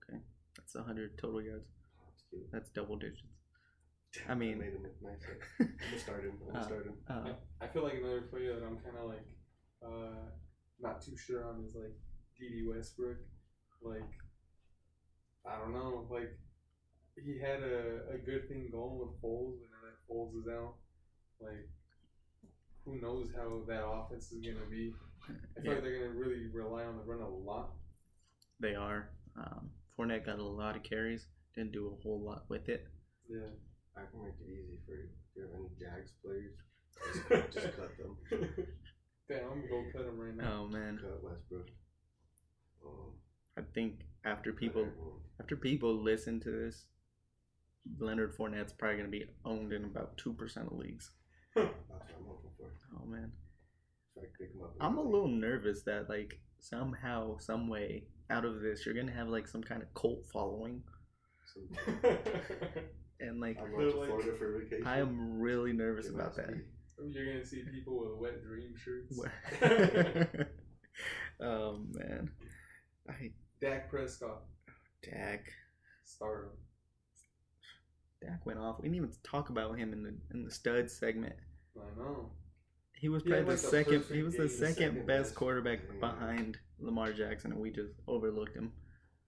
Okay. That's one hundred total yards. That's cute. That's double digits. I mean... I made him nice. I'm going to start him. I'm going to uh, start him. Uh, I, I feel like another player that I'm kind of like uh, not too sure on is like D D Westbrook. Like, I don't know. Like... He had a, a good thing going with Foles, and now that Foles is out, like, who knows how that offense is going to be. I feel yeah. like they're going to really rely on the run a lot. They are. Um, Fournette got a lot of carries, didn't do a whole lot with it. Yeah. I can make it easy for you. If you have any Jags players, just, just cut them. Damn, I'm going to go cut them right now. Oh, man. Cut Westbrook. Um, I think after people after people listen to this, Leonard Fournette's probably going to be owned in about two percent of leagues. That's what I'm hoping for. Oh, man. so I could pick him up. I'm a little nervous that, like, somehow, some way, out of this, you're gonna have like some kind of cult following. And like, I'm going to Florida for vacation. I am really nervous about that. You're gonna see people with wet dream shirts. Oh man, I Dak Prescott. Dak. Stardom. Dak went off. We didn't even talk about him in the in the stud segment. I know. He was probably yeah, like the second. He was the second, second best, best quarterback game. behind Lamar Jackson, and we just overlooked him.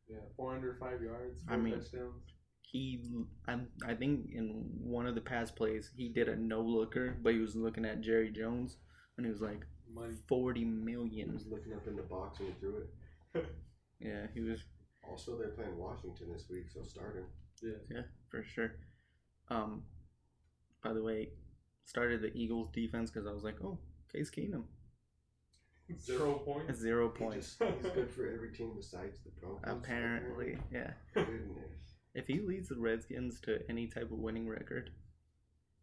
Yeah, four hundred five yards, four I mean, touchdowns. He, I'm, I think in one of the pass plays, he did a no looker, but he was looking at Jerry Jones, and he was like Money. forty million. He was looking up in the box and he threw it. Yeah, he was. Also, they're playing Washington this week, so start him. Yeah, yeah, for sure. Um, by the way, started the Eagles defense because I was like, oh, Case Keenum. Zero points. Zero points. He just, he's good for every team besides the Broncos. Apparently, yeah. Goodness. If he leads the Redskins to any type of winning record,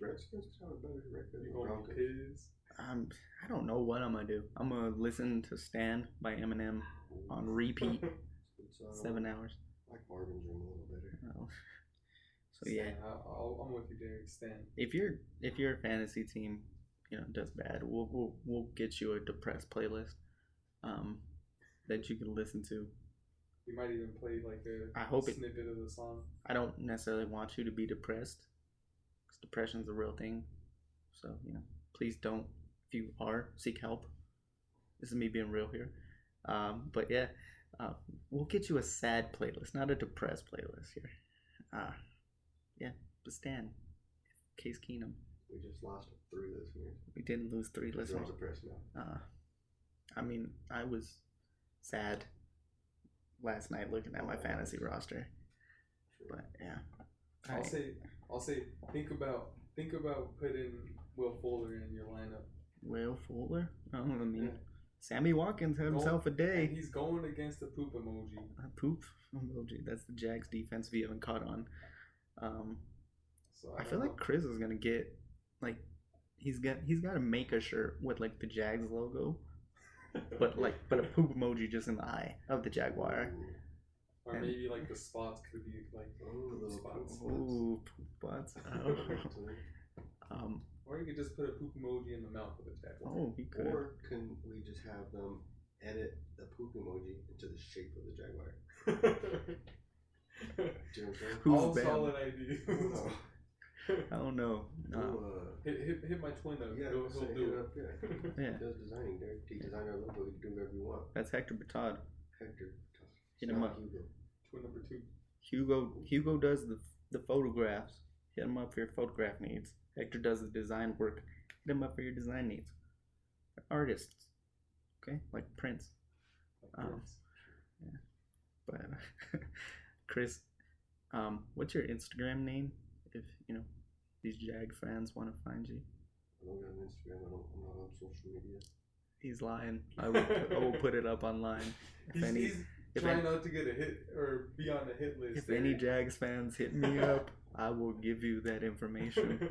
Redskins have a better record than Broncos. Um, I don't know what I'm gonna do. I'm gonna listen to "Stand" by Eminem on repeat. uh, Seven hours. I like Marvin's room a little better. Oh. So Stan, yeah, I'll, I'm with you, Derek. Stan. If you're if you're a fantasy team, you know, does bad, we'll we'll we'll get you a depressed playlist, um, that you can listen to. You might even play like a I hope snippet it, of the song. I don't necessarily want you to be depressed, because depression's a real thing. So you know, please don't. If you are, seek help. This is me being real here. Um, but yeah, uh, we'll get you a sad playlist, not a depressed playlist here. Uh, yeah, but Stan, Case Keenum. We just lost three listeners. We didn't lose three listeners. Uh, I mean, I was sad last night looking at my fantasy roster, but yeah. I'll I, say, I'll say, think about, think about putting Will Fuller in your lineup. Will Fuller? I don't know what I mean. Yeah. Sammy Watkins had himself a day. And he's going against the poop emoji. A poop emoji. That's the Jags defense we haven't caught on. Um, so I, I feel know. like Chris is gonna get. Like, he's got he's got to make a shirt with like the Jags logo, but like but a poop emoji just in the eye of the Jaguar. Ooh. Or and, maybe like the spots could be like ooh, the little spots. Ooh, poop spots. Oh. um. Or you could just put a poop emoji in the mouth of the Jaguar. Oh, we could. Or can we just have them edit the poop emoji into the shape of the Jaguar? All solid ideas. I don't know. No. Uh, hit, hit, hit my twin up. Yeah, he'll, he'll do it. Up, yeah. Yeah. He does designing, Derek. He designed our logo. You can do whatever you want. That's Hector Bertard. Hector Bertard. Hit him up. Hugo. Twin number two. Hugo Hugo does the the photographs. Hit him up for your photograph needs. Hector does the design work. Hit him up for your design needs. Artists. Okay? Like Prince. Like um, Prince. Yeah. But, Chris, um, what's your Instagram name? If, you know, these Jag fans want to find you. I don't got an Instagram. I don't, I'm not on social media. He's lying. I will, I will put it up online. If he's, any, he's if trying any, not to get a hit or be on the hit list. If there. Any Jags fans hit me up, I will give you that information.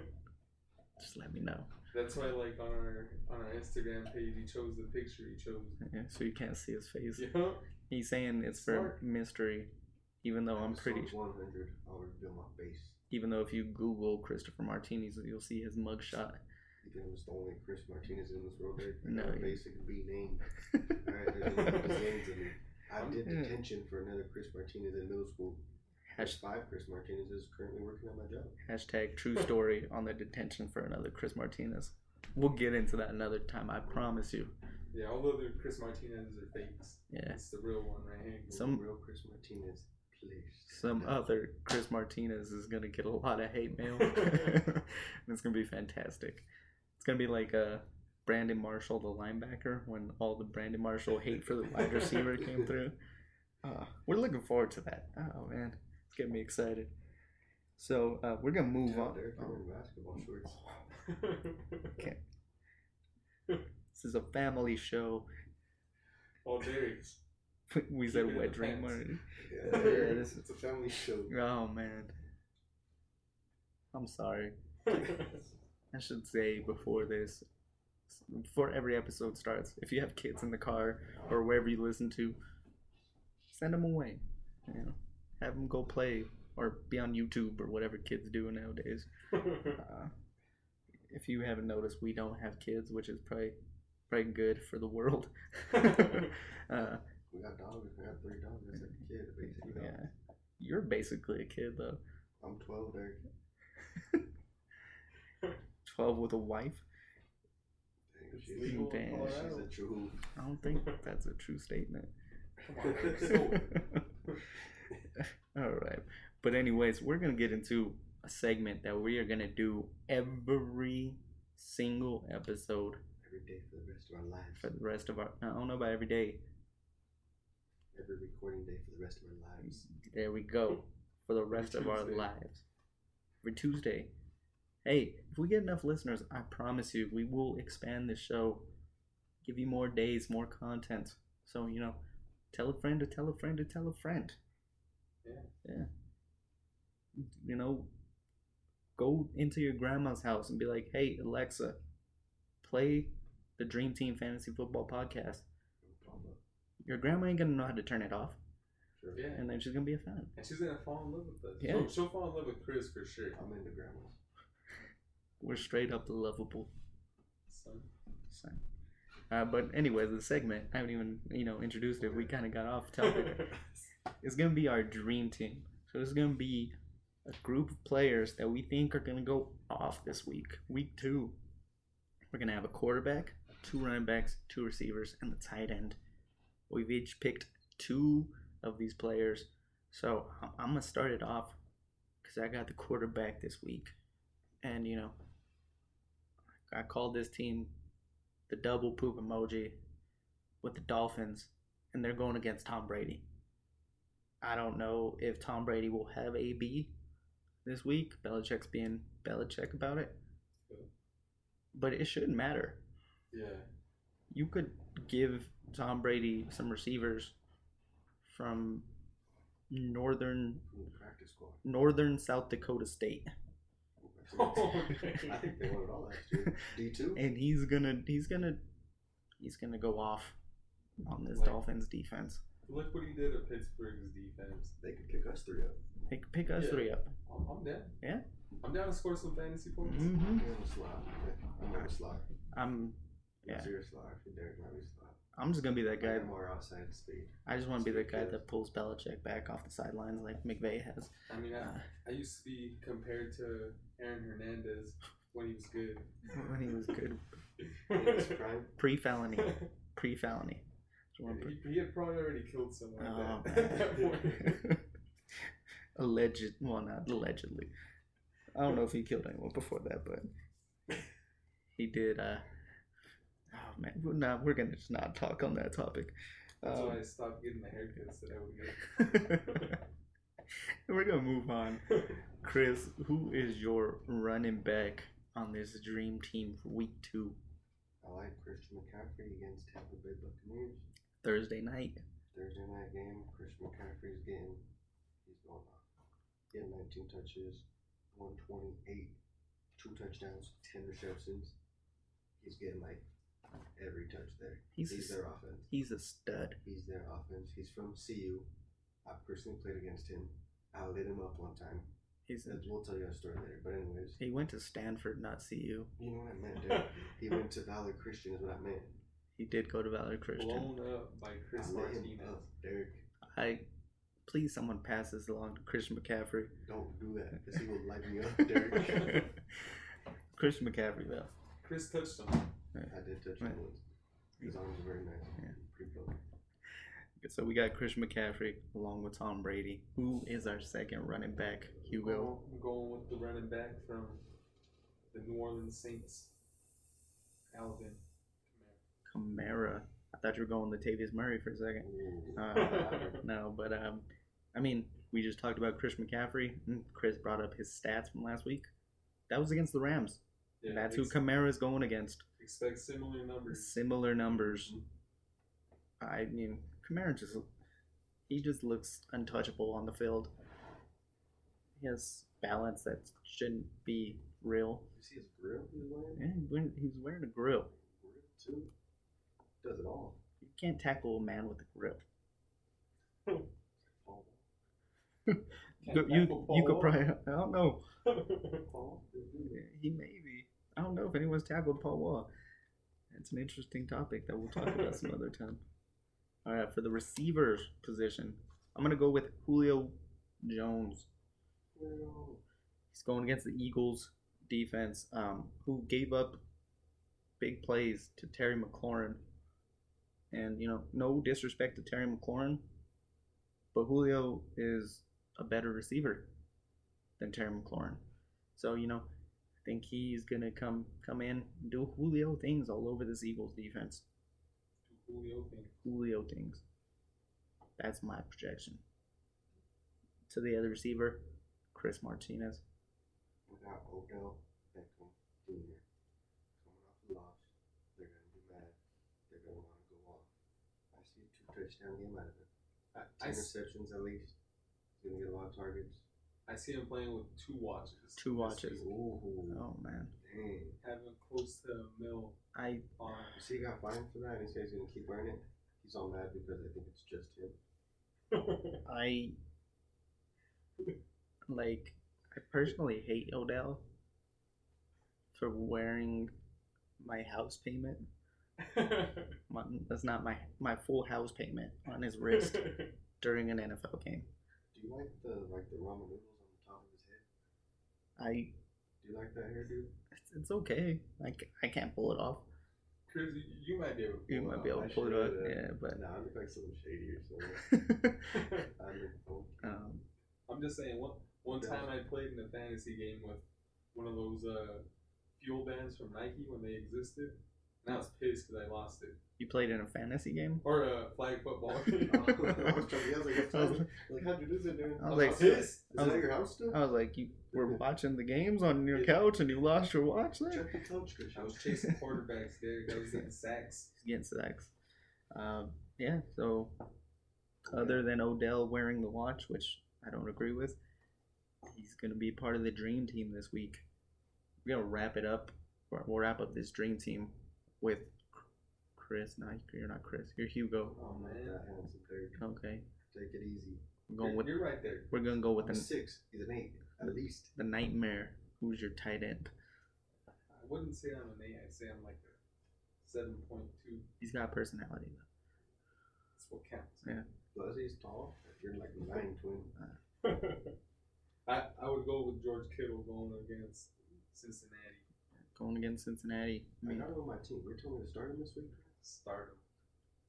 Just let me know. That's why, like, on our on our Instagram page, he chose the picture he chose. Yeah, so you can't see his face. Yeah. He's saying it's for Smart. mystery, even though I'm pretty sure. one hundred, I'll reveal my face. Even though if you Google Christopher Martinez, you'll see his mugshot. Again, it's the only Chris Martinez in this world. Right? No, yeah. Basic B name. All right, there's a lot of names in it. I did detention for another Chris Martinez in middle school. Hashtag five Chris Martinez is currently working on my job. Hashtag true story on the detention for another Chris Martinez. We'll get into that another time, I promise you. Yeah, all the other Chris Martinez's are fakes. Yeah, it's the real one right here. Some real Chris Martinez. Some other Chris Martinez is going to get a lot of hate mail. And it's going to be fantastic. It's going to be like uh, Brandon Marshall, the linebacker, when all the Brandon Marshall hate for the wide receiver came through. Uh, we're looking forward to that. Oh, man. It's getting me excited. So uh, we're going to move Tell on. Derek, oh. Wearing basketball shorts. Okay. This is a family show. Oh, Derek's. We Keep said wet dream already. Yeah, yeah, this is a family show. Oh man, I'm sorry. I should say before this, before every episode starts, if you have kids in the car or wherever you listen to, send them away. You know, have them go play or be on YouTube or whatever kids do nowadays. Uh, if you haven't noticed, we don't have kids, which is probably probably good for the world. uh, we got dogs. We got three dogs. That's a kid. Basically. Yeah, you're basically a kid though. I'm twelve, Derek. twelve with a wife. She's, legal, Dang, she's a true. I don't think that's a true statement. All right, but anyways, we're gonna get into a segment that we are gonna do every single episode. Every day for the rest of our lives. For the rest of our, I don't know about every day. Every recording day for the rest of our lives. There we go. For the rest of our lives. Every Tuesday. Hey, if we get enough listeners, I promise you, we will expand the show, give you more days, more content. So, you know, tell a friend to tell a friend to tell a friend. Yeah. Yeah. You know, go into your grandma's house and be like, hey, Alexa, play the Dream Team Fantasy Football Podcast. Your grandma ain't going to know how to turn it off. Sure. Yeah. And then she's going to be a fan. And she's going to fall in love with us. Yeah. She'll, she'll fall in love with Chris for sure. I'm into grandma. We're straight up the lovable son. son. Uh, but anyways, the segment, I haven't even, you know, introduced it. We kind of got off topic. It's going to be our dream team. So it's going to be a group of players that we think are going to go off this week. Week two, we're going to have a quarterback, two running backs, two receivers, and the tight end. We've each picked two of these players. So I'm going to start it off because I got the quarterback this week. And, you know, I called this team the double poop emoji with the Dolphins, and they're going against Tom Brady. I don't know if Tom Brady will have A B this week. Belichick's being Belichick about it. But it shouldn't matter. Yeah. You could give Tom Brady some receivers from northern northern South Dakota State. Oh, I think they won it all last year. D two, and he's gonna he's gonna he's gonna go off on this like, Dolphins defense. Look what he did at Pittsburgh's defense. They could pick us three up. They could pick us yeah. three up. I'm, I'm down. Yeah, I'm down to score some fantasy points. Mm-hmm. I'm gonna slide. I'm yeah. Zero slide. Derek might be slide. I'm just gonna be that guy. More outside speed. I just want to be the guy that pulls Belichick back off the sidelines like McVay has. I mean, I, uh, I used to be compared to Aaron Hernandez when he was good. When he was good. He was pre-felony. Pre-felony. Yeah, he, he had probably already killed someone oh, at that, that point. Alleged. Well, not allegedly. I don't know if he killed anyone before that, but he did. Uh, Oh man, we're not. We're gonna just not talk on that topic. That's um, why I stopped getting the haircuts that I would get. We're gonna move on. Chris, who is your running back on this dream team for week two? I like Christian McCaffrey against Tampa Bay Buccaneers. Thursday night. Thursday night game. Christian McCaffrey's getting. He's going off. Getting nineteen touches, one twenty-eight, two touchdowns, ten receptions. He's getting like. Every touch there. He's, he's a, their offense. He's a stud. He's their offense. He's from C U. I personally played against him. I lit him up one time. He's a, we'll tell you a story later. But anyways. He went to Stanford, not C U. You know what I meant, dude. He went to Valor Christian is what I meant. He did go to Valor Christian. Blown up by Chris Martinez. Derek. I, please someone pass this along to Christian McCaffrey. Don't do that because he will light me up, Derek. Christian McCaffrey, though. Chris touched him. Right. I did touch right. His arms are very nice. Yeah. Pretty cool. So we got Chris McCaffrey along with Tom Brady. Who is our second running back, Hugo? I'm going with the running back from the New Orleans Saints, Alvin Kamara. Kamara. I thought you were going with Latavius Murray for a second. Uh, no, but um, I mean, we just talked about Chris McCaffrey. Chris brought up his stats from last week. That was against the Rams. Yeah, that's who Kamara is going against. Expect similar numbers. Similar numbers. Mm-hmm. I mean, Kamara just, he just looks untouchable on the field. He has balance that shouldn't be real. You see his grill? He's wearing, yeah, he's wearing a grill. too. Does it all. You can't tackle a man with a grill. you you, you could probably, I don't know. He may be. I don't know if anyone's tackled Paul Wall. It's an interesting topic that we'll talk about some other time. All right, for the receiver position, I'm going to go with Julio Jones. Julio. He's going against the Eagles defense, um, who gave up big plays to Terry McLaurin. And, you know, no disrespect to Terry McLaurin, but Julio is a better receiver than Terry McLaurin. So, you know, I think he's going to come come in and do Julio things all over this Eagles defense. Do Julio things. Julio things. That's my projection. To the other receiver, Chris Martinez. Without Odell Beckham Junior coming off the loss, they're going to be mad. They're going to want to go off. I see two touchdown game out of it. Ten interceptions at least. He's going to get a lot of targets. I see him playing with two watches. Two watches. Ooh. Oh, man. Dang. Having close to a mil. I. On. See, he got fined for that. He says he's going to keep earning it. He's all mad because I think it's just him. I. Like, I personally hate Odell for wearing my house payment. my, that's not my my full house payment on his wrist during an N F L game. Do you like the like the ramen noodles on the top of his head? I. Do you like that hairdo? It's, it's okay. Like, I can't pull it off. Chris, you might be able to pull it off. You might be able to pull it off. Yeah, but no, I look like something shady or something. I'm okay. um, I'm just saying. One one time I played in a fantasy game with one of those uh, fuel bands from Nike when they existed. And I was pissed because I lost it. You played in a fantasy game? Or a flag football. I was trying to I was like, how'd you do that, dude? I was like, pissed. Is that your house still? I was like, you were watching the games on your couch and you lost your watch there? Check the couch, Chris. I was chasing quarterbacks, Derek. I was getting sacks. Getting sacks. Um, yeah, so other than Odell wearing the watch, which I don't agree with, he's going to be part of the dream team this week. We're going to wrap it up. We'll wrap up this dream team with Chris. No, you're not Chris. You're Hugo. Oh, man. Okay. Take it easy. We're going with, you're right there. We're going to go with an six. He's an eight, at least. The nightmare. Who's your tight end? I wouldn't say I'm an eight. I'd say I'm like a seven point two. He's got personality, though. That's what counts. Yeah. Plus, he's tall. You're like a nine twin. I, I would go with George Kittle going against Cincinnati. Going against Cincinnati. I, mean, I don't know my team. You're telling me to start him this week? Start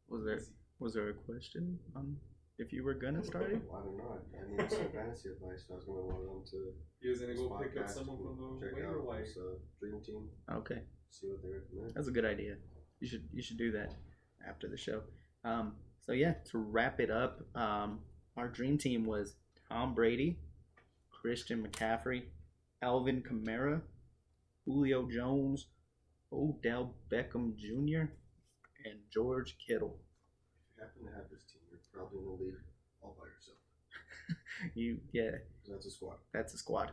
him. Was there, was there a question on if you were going to start him? Well, I don't know. I needed some fantasy advice, so I was going to want him to... He was going to go pick up someone from the waiver wire. Dream team. Okay. See what they recommend. That's a good idea. You should you should do that after the show. Um. So, yeah, to wrap it up, um, our dream team was Tom Brady, Christian McCaffrey, Alvin Kamara, Julio Jones, Odell Beckham Junior, and George Kittle. If you happen to have this team, you're probably in the league all by yourself. you yeah. That's a squad. That's a squad.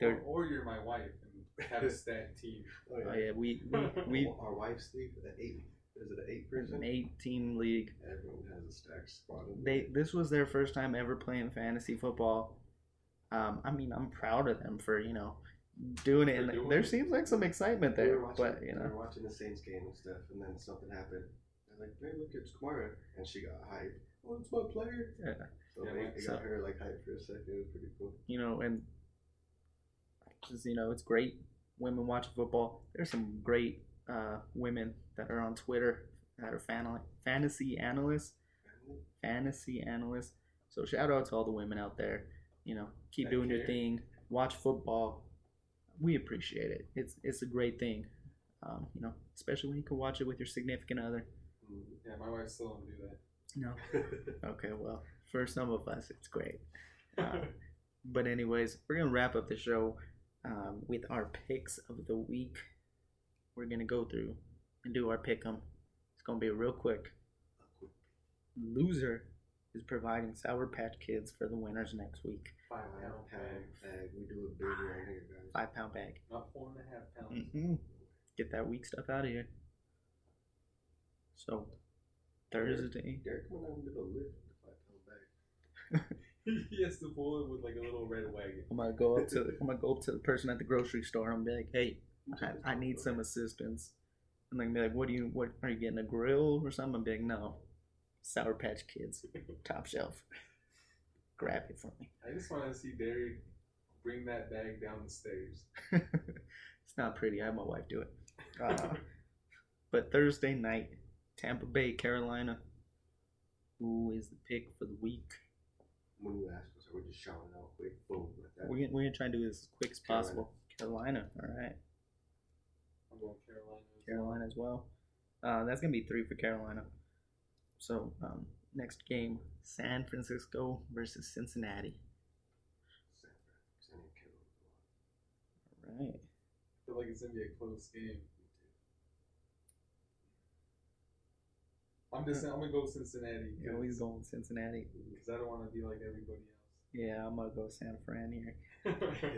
Or, or you're my wife and have a stacked team. Oh yeah, oh, yeah we, we, we our wife's league at eight. Is it an eight person? An eight team league. Everyone has a stacked squad. They this was their first time ever playing fantasy football. Um, I mean, I'm proud of them for you know. Doing it, and doing there it. Seems like some excitement there. We watching, but you know, we were watching the Saints game and stuff, and then something happened. They're like, "Hey, look, it's Kamara," and she got hyped. Oh, it's my player! Yeah, so yeah, they, they so, got her like hyped for a second. It was pretty cool. You know, and just you know, it's great. Women watching football. There's some great uh, women that are on Twitter that are fan- fantasy analysts. Fantasy analysts. So shout out to all the women out there. You know, keep I doing care. Your thing. Watch football. We appreciate it. It's it's a great thing, um, you know, especially when you can watch it with your significant other. Yeah, my wife still don't do that. No. Okay, well, for some of us, it's great. Uh, but anyways, we're gonna wrap up the show um, with our picks of the week. We're gonna go through and do our pick 'em. It's gonna be real quick. Loser is providing Sour Patch Kids for the winners next week. Five pound bag. bag. We do a big right here, guys. Five pound bag. Not four and a half pounds. Mm-hmm. Get that weak stuff out of here. So Thursday. Derek went out into the lift if I come back. He has to pull it with like a little red wagon. I'm gonna go up to the, I'm gonna go up to the person at the grocery store and be like, "Hey, I, I need some assistance." And like, be like, "What do you? What are you getting? A grill or something?" I'm be like, "No, Sour Patch Kids, top shelf. Grab it for me." I just want to see Derek bring that bag down the stairs. It's not pretty. I have my wife do it. Uh, but Thursday night, Tampa Bay, Carolina. Who is the pick for the week? When you ask us, we're just shouting out quick. Boom. Like that. We're, we're going to try and do this as quick as Carolina. possible. Carolina. All right. I'm going Carolina. Carolina as well. Uh, that's going to be three for Carolina. So, um, next game, San Francisco versus Cincinnati. San Francisco. All right. I feel like it's going to be a close game. I'm just I'm gonna go Cincinnati. Yeah, he's going Cincinnati because I don't want to be like everybody else. Yeah, I'm gonna go San Fran here.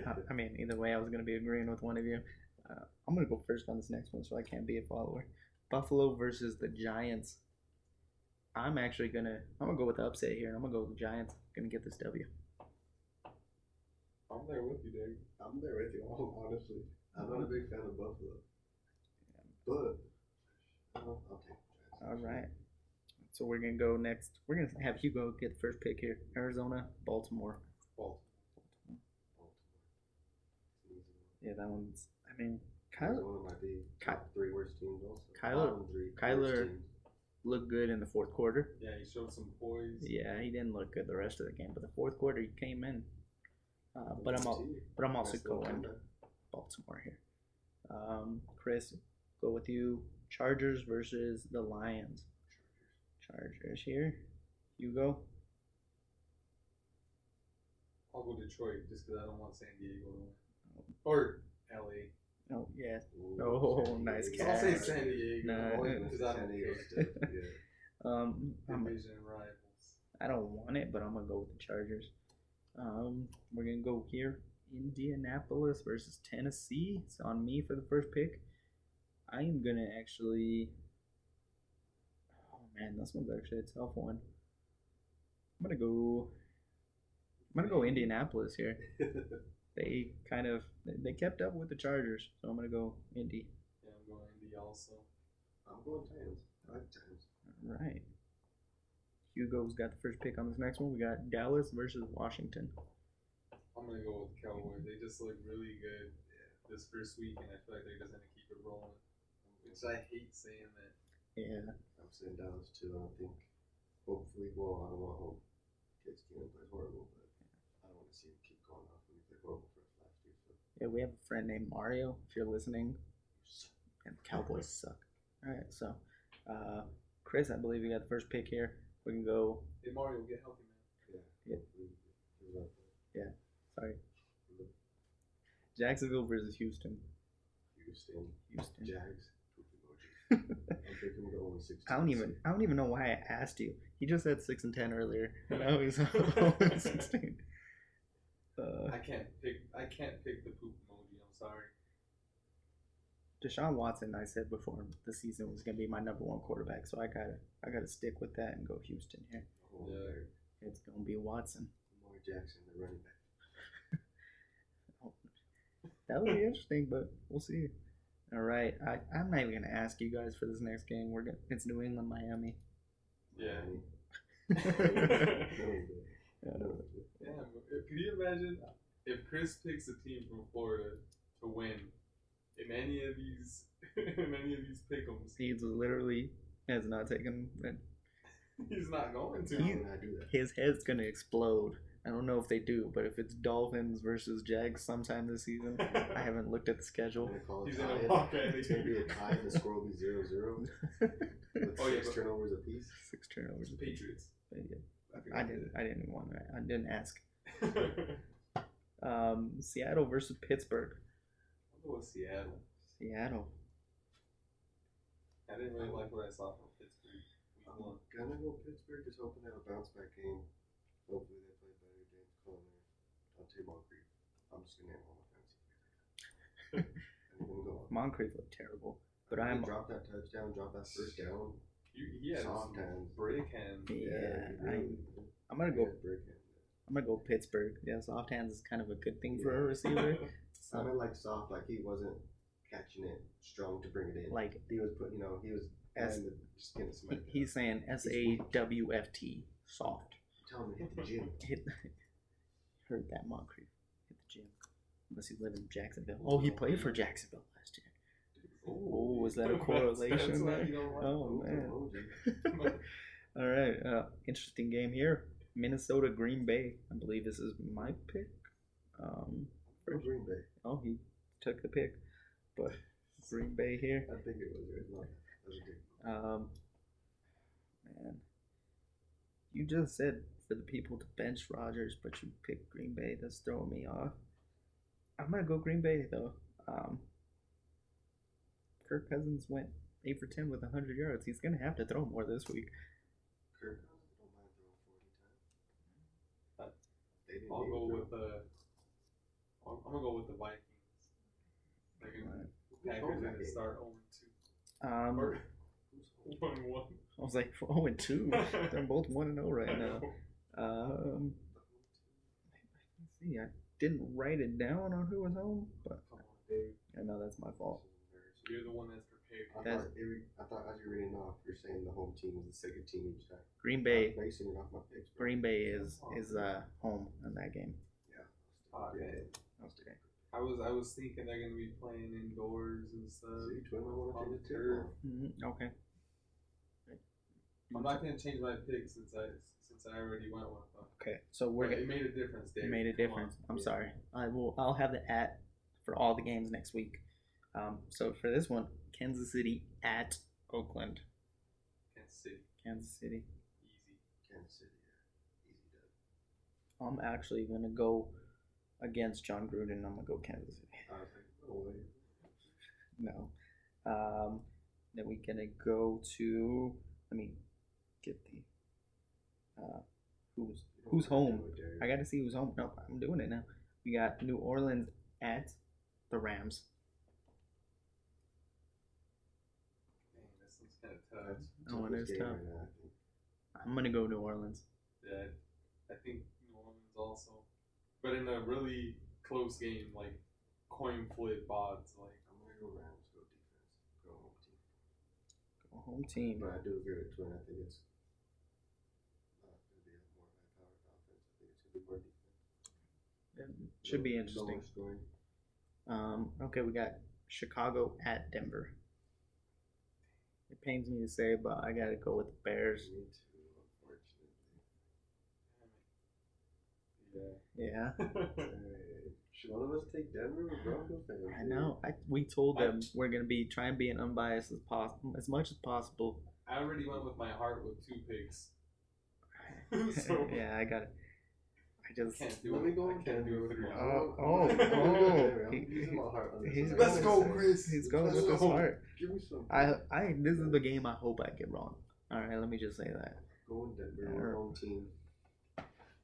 uh, I mean, either way, I was gonna be agreeing with one of you. Uh, I'm gonna go first on this next one, so I can't be a follower. Buffalo versus the Giants. I'm actually gonna I'm gonna go with the upset here, and I'm gonna go with the Giants. I'm gonna get this W. I'm there with you, Dave. I'm there with you. Oh, honestly, I'm not a big fan of Buffalo, yeah. but I'll, I'll take it. All right. So we're going to go next. We're going to have Hugo get the first pick here. Arizona, Baltimore. Baltimore. Baltimore. Yeah, that one's, I mean, Kyler. Might be Ky- three worst teams also. Kyler, three Kyler teams. Looked good in the fourth quarter. Yeah, he showed some poise. Yeah, he didn't look good the rest of the game, but the fourth quarter he came in. Uh, but, I'm all, but I'm also going Baltimore here. Um, Chris, go with you. Chargers versus the Lions. Chargers here. Hugo. I'll go Detroit just because I don't want San Diego to win. Or L A. Oh, yeah. Ooh, oh, nice catch. I'll say San Diego. No, because I don't care. Yeah. um, Division rivals. I don't want it, but I'm going to go with the Chargers. Um, We're going to go here. Indianapolis versus Tennessee. It's on me for the first pick. I am going to actually... Man, this one's actually a tough one. I'm gonna go. I'm gonna go Indianapolis here. They kind of they kept up with the Chargers, so I'm gonna go Indy. Yeah, I'm going Indy also. I'm going Titans. I like Titans. All right. Hugo's got the first pick on this next one. We got Dallas versus Washington. I'm gonna go with the Cowboys. They just look really good this first week, and I feel like they're just gonna keep it rolling. Which I hate saying that. Yeah. I'm saying Dallas too. I think hopefully, well, I don't want to hope Case Keenum plays horrible, but I don't want to see him keep going off when he played horrible for last year. So. Yeah, we have a friend named Mario. If you're listening, and the Cowboys suck. All right, so uh, Chris, I believe you got the first pick here. We can go. Hey Mario, get healthy, man. Yeah. Yeah. Yeah. Sorry. Jacksonville versus Houston. Houston. Houston. Jags. I don't even I don't even know why I asked you. He just said six and ten earlier. And now he's sixteen. Uh, I can't pick I can't pick the poop emoji, I'm sorry. Deshaun Watson, I said before the season was gonna be my number one quarterback, so I gotta I gotta stick with that and go Houston here. Oh, yeah. It's gonna be Watson. Lamar Jackson, the running back. That would be interesting, but we'll see. All right, I, I'm not even going to ask you guys for this next game. We're gonna, It's New England, Miami. Yeah. Damn, could you imagine if Chris picks a team from Florida to win in any of these in any of these pick-ems? He literally has not taken it. He's not going to. He, his head's going to explode. I don't know if they do, but if it's Dolphins versus Jags sometime this season, I haven't looked at the schedule. He's in a walk in. It's going to be a tie and the score will be zero zero. With oh, six yeah, turnovers apiece. Six turnovers apiece. Patriots. I, I, didn't, I didn't want that. I didn't ask. um, Seattle versus Pittsburgh. I'll go with Seattle. Seattle. I didn't really like what I saw from Pittsburgh. I'm going to go Pittsburgh just hoping to have a bounce-back game. Hopefully they play better. James Conner, Davante Moncrief. I'm just gonna name all my fancy. Moncrief looked terrible, but I'm drop that touchdown, drop that first down. He has brick hands. Yeah, I, I'm gonna go. I'm gonna go Pittsburgh. Yeah, soft hands is kind of a good thing for a receiver. So. I mean, like soft, like he wasn't catching it strong to bring it in. Like he was putting, you know, he was adding the skin to somebody. He, he's saying S A W F T, soft. Tell him to hit the gym. Hit, heard that Moncrief hit the gym. Unless he lived in Jacksonville. Oh, he played for Jacksonville last year. Oh, was that a correlation? Like, you know, oh, man. All right. Uh, interesting game here. Minnesota, Green Bay. I believe this is my pick. Um, oh, Green Bay. Oh, he took the pick. But Green Bay here. I think it was yours. Um, man. You just said for the people to bench Rodgers, but you picked Green Bay. That's throwing me off. I'm going to go Green Bay, though. Um, Kirk Cousins went eight for ten with one hundred yards. He's going to have to throw more this week. Kirk Cousins don't mind throwing forty times. I'll go with the I'm going to go with the Vikings. They're going right. to start zero and two. Um, or one and one. I was like zero and two. They're both one and oh right now. Um, let's see. I didn't write it down on who was home, but I know that's my fault. You're the one that's prepared. I that's, thought, every, I thought as you're reading off, you're saying the home team is the second team each time. Green Bay. Uh, basing it off my picks, Green Bay is is uh, home in that game. Yeah. Oh, yeah. yeah. Okay. I was I was thinking they're gonna be playing indoors and stuff. So you twin on the turf. Mm-hmm. Okay. I'm not gonna change my pick since I since I already went one. Okay. So we're. But gonna, it made a difference, Dave. It made a Come difference. On. I'm yeah. sorry. I will. I'll have the at for all the games next week. Um, so for this one, Kansas City at Oakland. Kansas City. Kansas City. Easy. Kansas City. Yeah. Easy dub. I'm actually gonna go against John Gruden. I'm gonna go Kansas City. I was like, oh, wait. No. Um, then we're gonna go to. Let me get the. Uh, who's who's home? I gotta see who's home. No, I'm doing it now. We got New Orleans at the Rams. Oh, it is tough. I'm gonna go New Orleans. Yeah, I think New Orleans also, but in a really close game, like coin flip odds. Like I'm gonna go Rams, go defense, go home team. Go home team. But I do agree with Twin. I think it's not gonna be more high powered offense. I think it's gonna be more defense. It should be interesting. Um. Okay, we got Chicago at Denver. It pains me to say, but I gotta go with the Bears. Me too, unfortunately. Yeah. Yeah. Should all of us take Denver with Broncos fans? I know. I we told I, them we're gonna be trying to be an unbiased as possible, as much as possible. I already went with my heart with two picks. So. Yeah, I got it. I just can't do let it. Me go. I can't do it with your heart. Oh, oh, oh. He, using my heart on this. Let's go, Chris. He's going Let's with go. His heart. Give me some. I, I. This is the game I hope I get wrong. All right, let me just say that. Going Denver, our home team.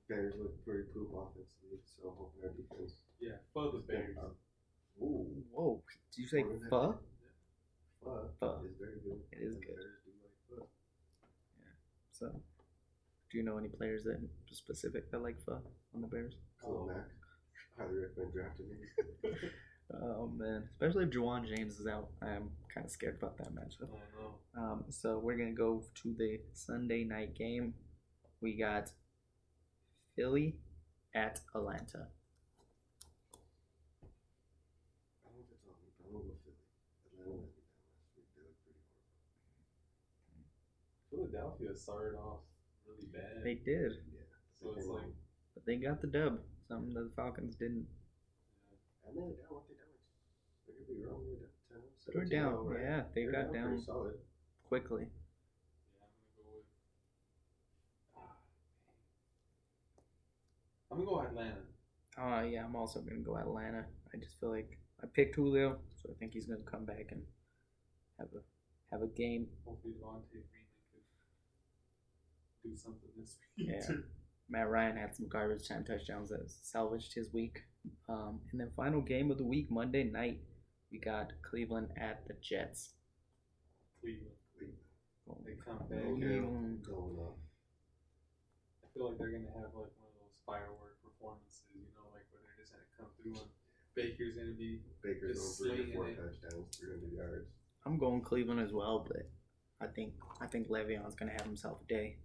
Bears look very poop offensively, so hope they're defense. Yeah, fuck the Bears. Ooh, whoa! Did you say fuck? Fuck. Fuck. It's very good. It is good. Bears do like fuck. Yeah. So. Do you know any players that specific that like fuck on the Bears? Oh, Mac. I highly recommend drafting him. Oh, man. Especially if Juwan James is out. I'm kind of scared about that matchup. I know. Um, so we're going to go to the Sunday night game. We got Philly at Atlanta. I don't know if it's on me, but I'm going to go Philly. Atlanta might be down last week. They look pretty horrible. Philadelphia started off. Really bad. They did. Yeah. So it's like, but they got the dub. Something that the Falcons didn't. Yeah. And they were down. What they done? They could be wrong. They were down. They were down. Yeah, they They're got down, down quickly. Yeah, I'm gonna go with. I'm gonna go Atlanta. Oh uh, yeah, I'm also gonna go Atlanta. I just feel like I picked Julio, so I think he's gonna come back and have a have a game. Hopefully, Davante Green. Something this week. Yeah, Matt Ryan had some garbage time touchdowns that salvaged his week. Um, and then final game of the week, Monday night, we got Cleveland at the Jets. Cleveland, Cleveland, They come back and yeah. go up. I feel like they're going to have like one of those firework performances, you know, like where they're just going to come through and Baker's going to be Baker's just slinging it. Baker's going three to four touchdowns, three hundred yards. I'm going Cleveland as well, but I think I think Le'Veon's going to have himself a day.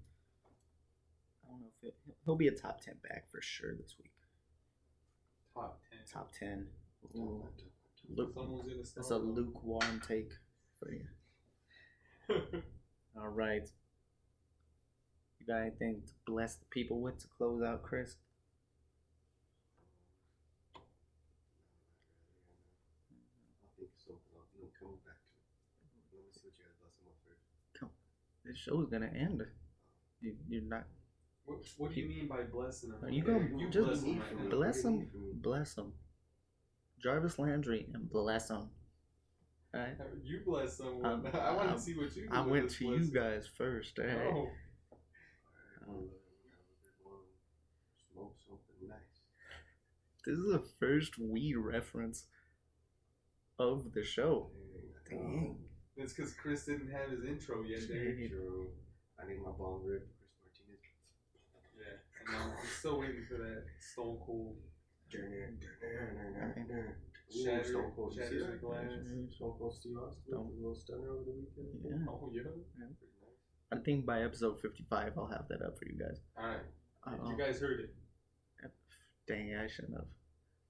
I don't know if it, he'll be a top ten back for sure this week. Top ten. Top ten. Ooh. Luke, that's a lukewarm take for you. All right. You got anything to bless the people with to close out, Chris? I think so. No, come back to it. Let me see what you guys bless them with first. Come. This show's going to end. You, you're not. What, what do you mean by blessing them? Are you going to just bless them? Right bless them. Bless them. Jarvis Landry and bless him. All right. You bless someone. I, I want to see what you do. I went to blessing. You guys first. All right. Oh. Um, smoke something nice. This is the first weed reference of the show. Dang. Um, That's because Chris didn't have his intro yet. True. I need my bong rip. Chris Martinez. Yeah. And I'm still waiting for that Stone Cold. Shattered, Stone Cold Steve Austin. Little stunner over the weekend. Yeah. Oh, yeah. yeah. I think by episode fifty-five, I'll have that up for you guys. All right. Uh-oh. You guys heard it. Dang, I shouldn't have.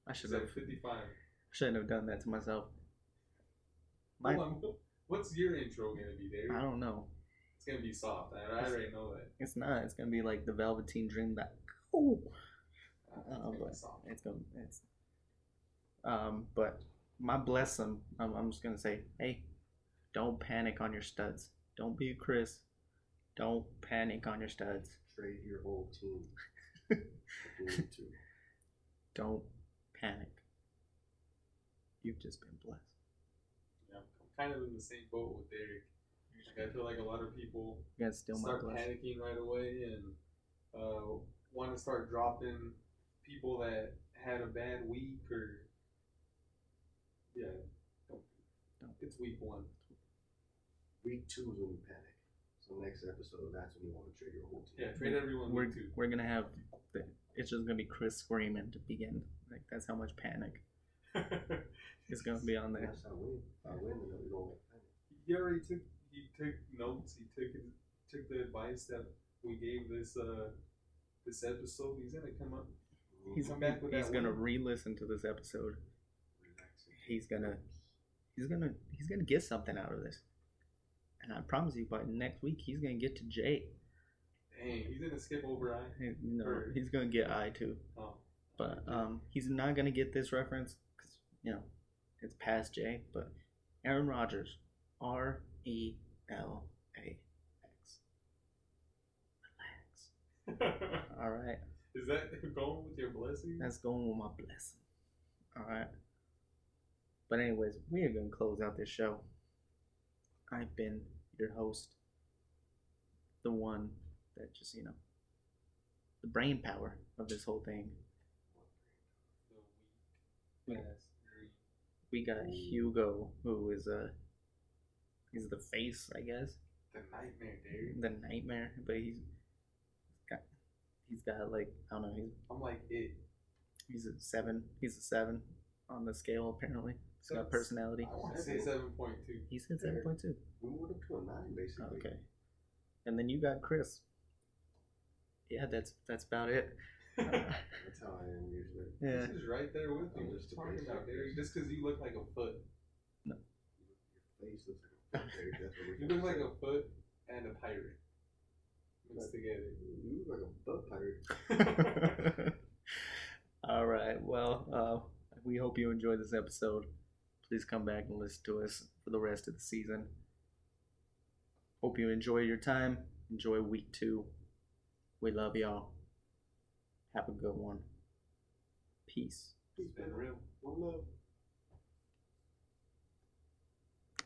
I should have. fifty-five. Shouldn't have done that to myself. My, well, what's your intro gonna be, Dave? I don't know. It's gonna be soft. I, I already know that. It's not. It's gonna be like the Velveteen Dream. That. Oh. Uh, but it's gonna, it's, um, but my bless them. I'm, I'm just gonna say, hey, don't panic on your studs. Don't be a Chris. Don't panic on your studs. Trade your whole team. Don't panic. You've just been blessed. Yeah, I'm kind of in the same boat with Derek. Like, I feel like a lot of people still start panicking right away and uh, want to start dropping people that had a bad week or yeah, don't, don't. It's week one. Week two is when you panic. So next episode, that's when you want to trade your whole team. Yeah, trade everyone. We're two. We're gonna have the, it's just gonna be Chris screaming to begin. Like that's how much panic it's gonna be on there. That's how we I win. I win. Don't panic. He already took he took notes. He took took the advice that we gave this uh this episode. He's gonna come up. He's, he's gonna re-listen to this episode. He's gonna, he's gonna, he's gonna get something out of this, and I promise you, by next week he's gonna get to J. Dang, he's gonna skip over I. He, no, or, he's gonna get I too. Oh, but um, he's not gonna get this reference because you know it's past J. But Aaron Rodgers, R E L A X. Relax. All right. Is that going with your blessing? That's going with my blessing. All right. But anyways, we are going to close out this show. I've been your host. The one that just, you know, the brain power of this whole thing. We, we got Hugo, who is a, he's the face, I guess. The nightmare, dude. The nightmare, but he's... He's got like I don't know. He's, I'm like it. He's a seven. He's a seven on the scale apparently. He's That's, got personality. I want to say seven point two. He said seven point two. We went up to a nine basically. Okay. And then you got Chris. Yeah, that's that's about it. That's how I am usually. Yeah. This is right there with me. Just talking about Derek, just because you look like a foot. No. Your face looks like a foot. You look like a foot and a pirate. Together. You look like a butt pirate. All right. Well, uh, we hope you enjoyed this episode. Please come back and listen to us for the rest of the season. Hope you enjoy your time. Enjoy week two. We love y'all. Have a good one. Peace. It's been real. One love.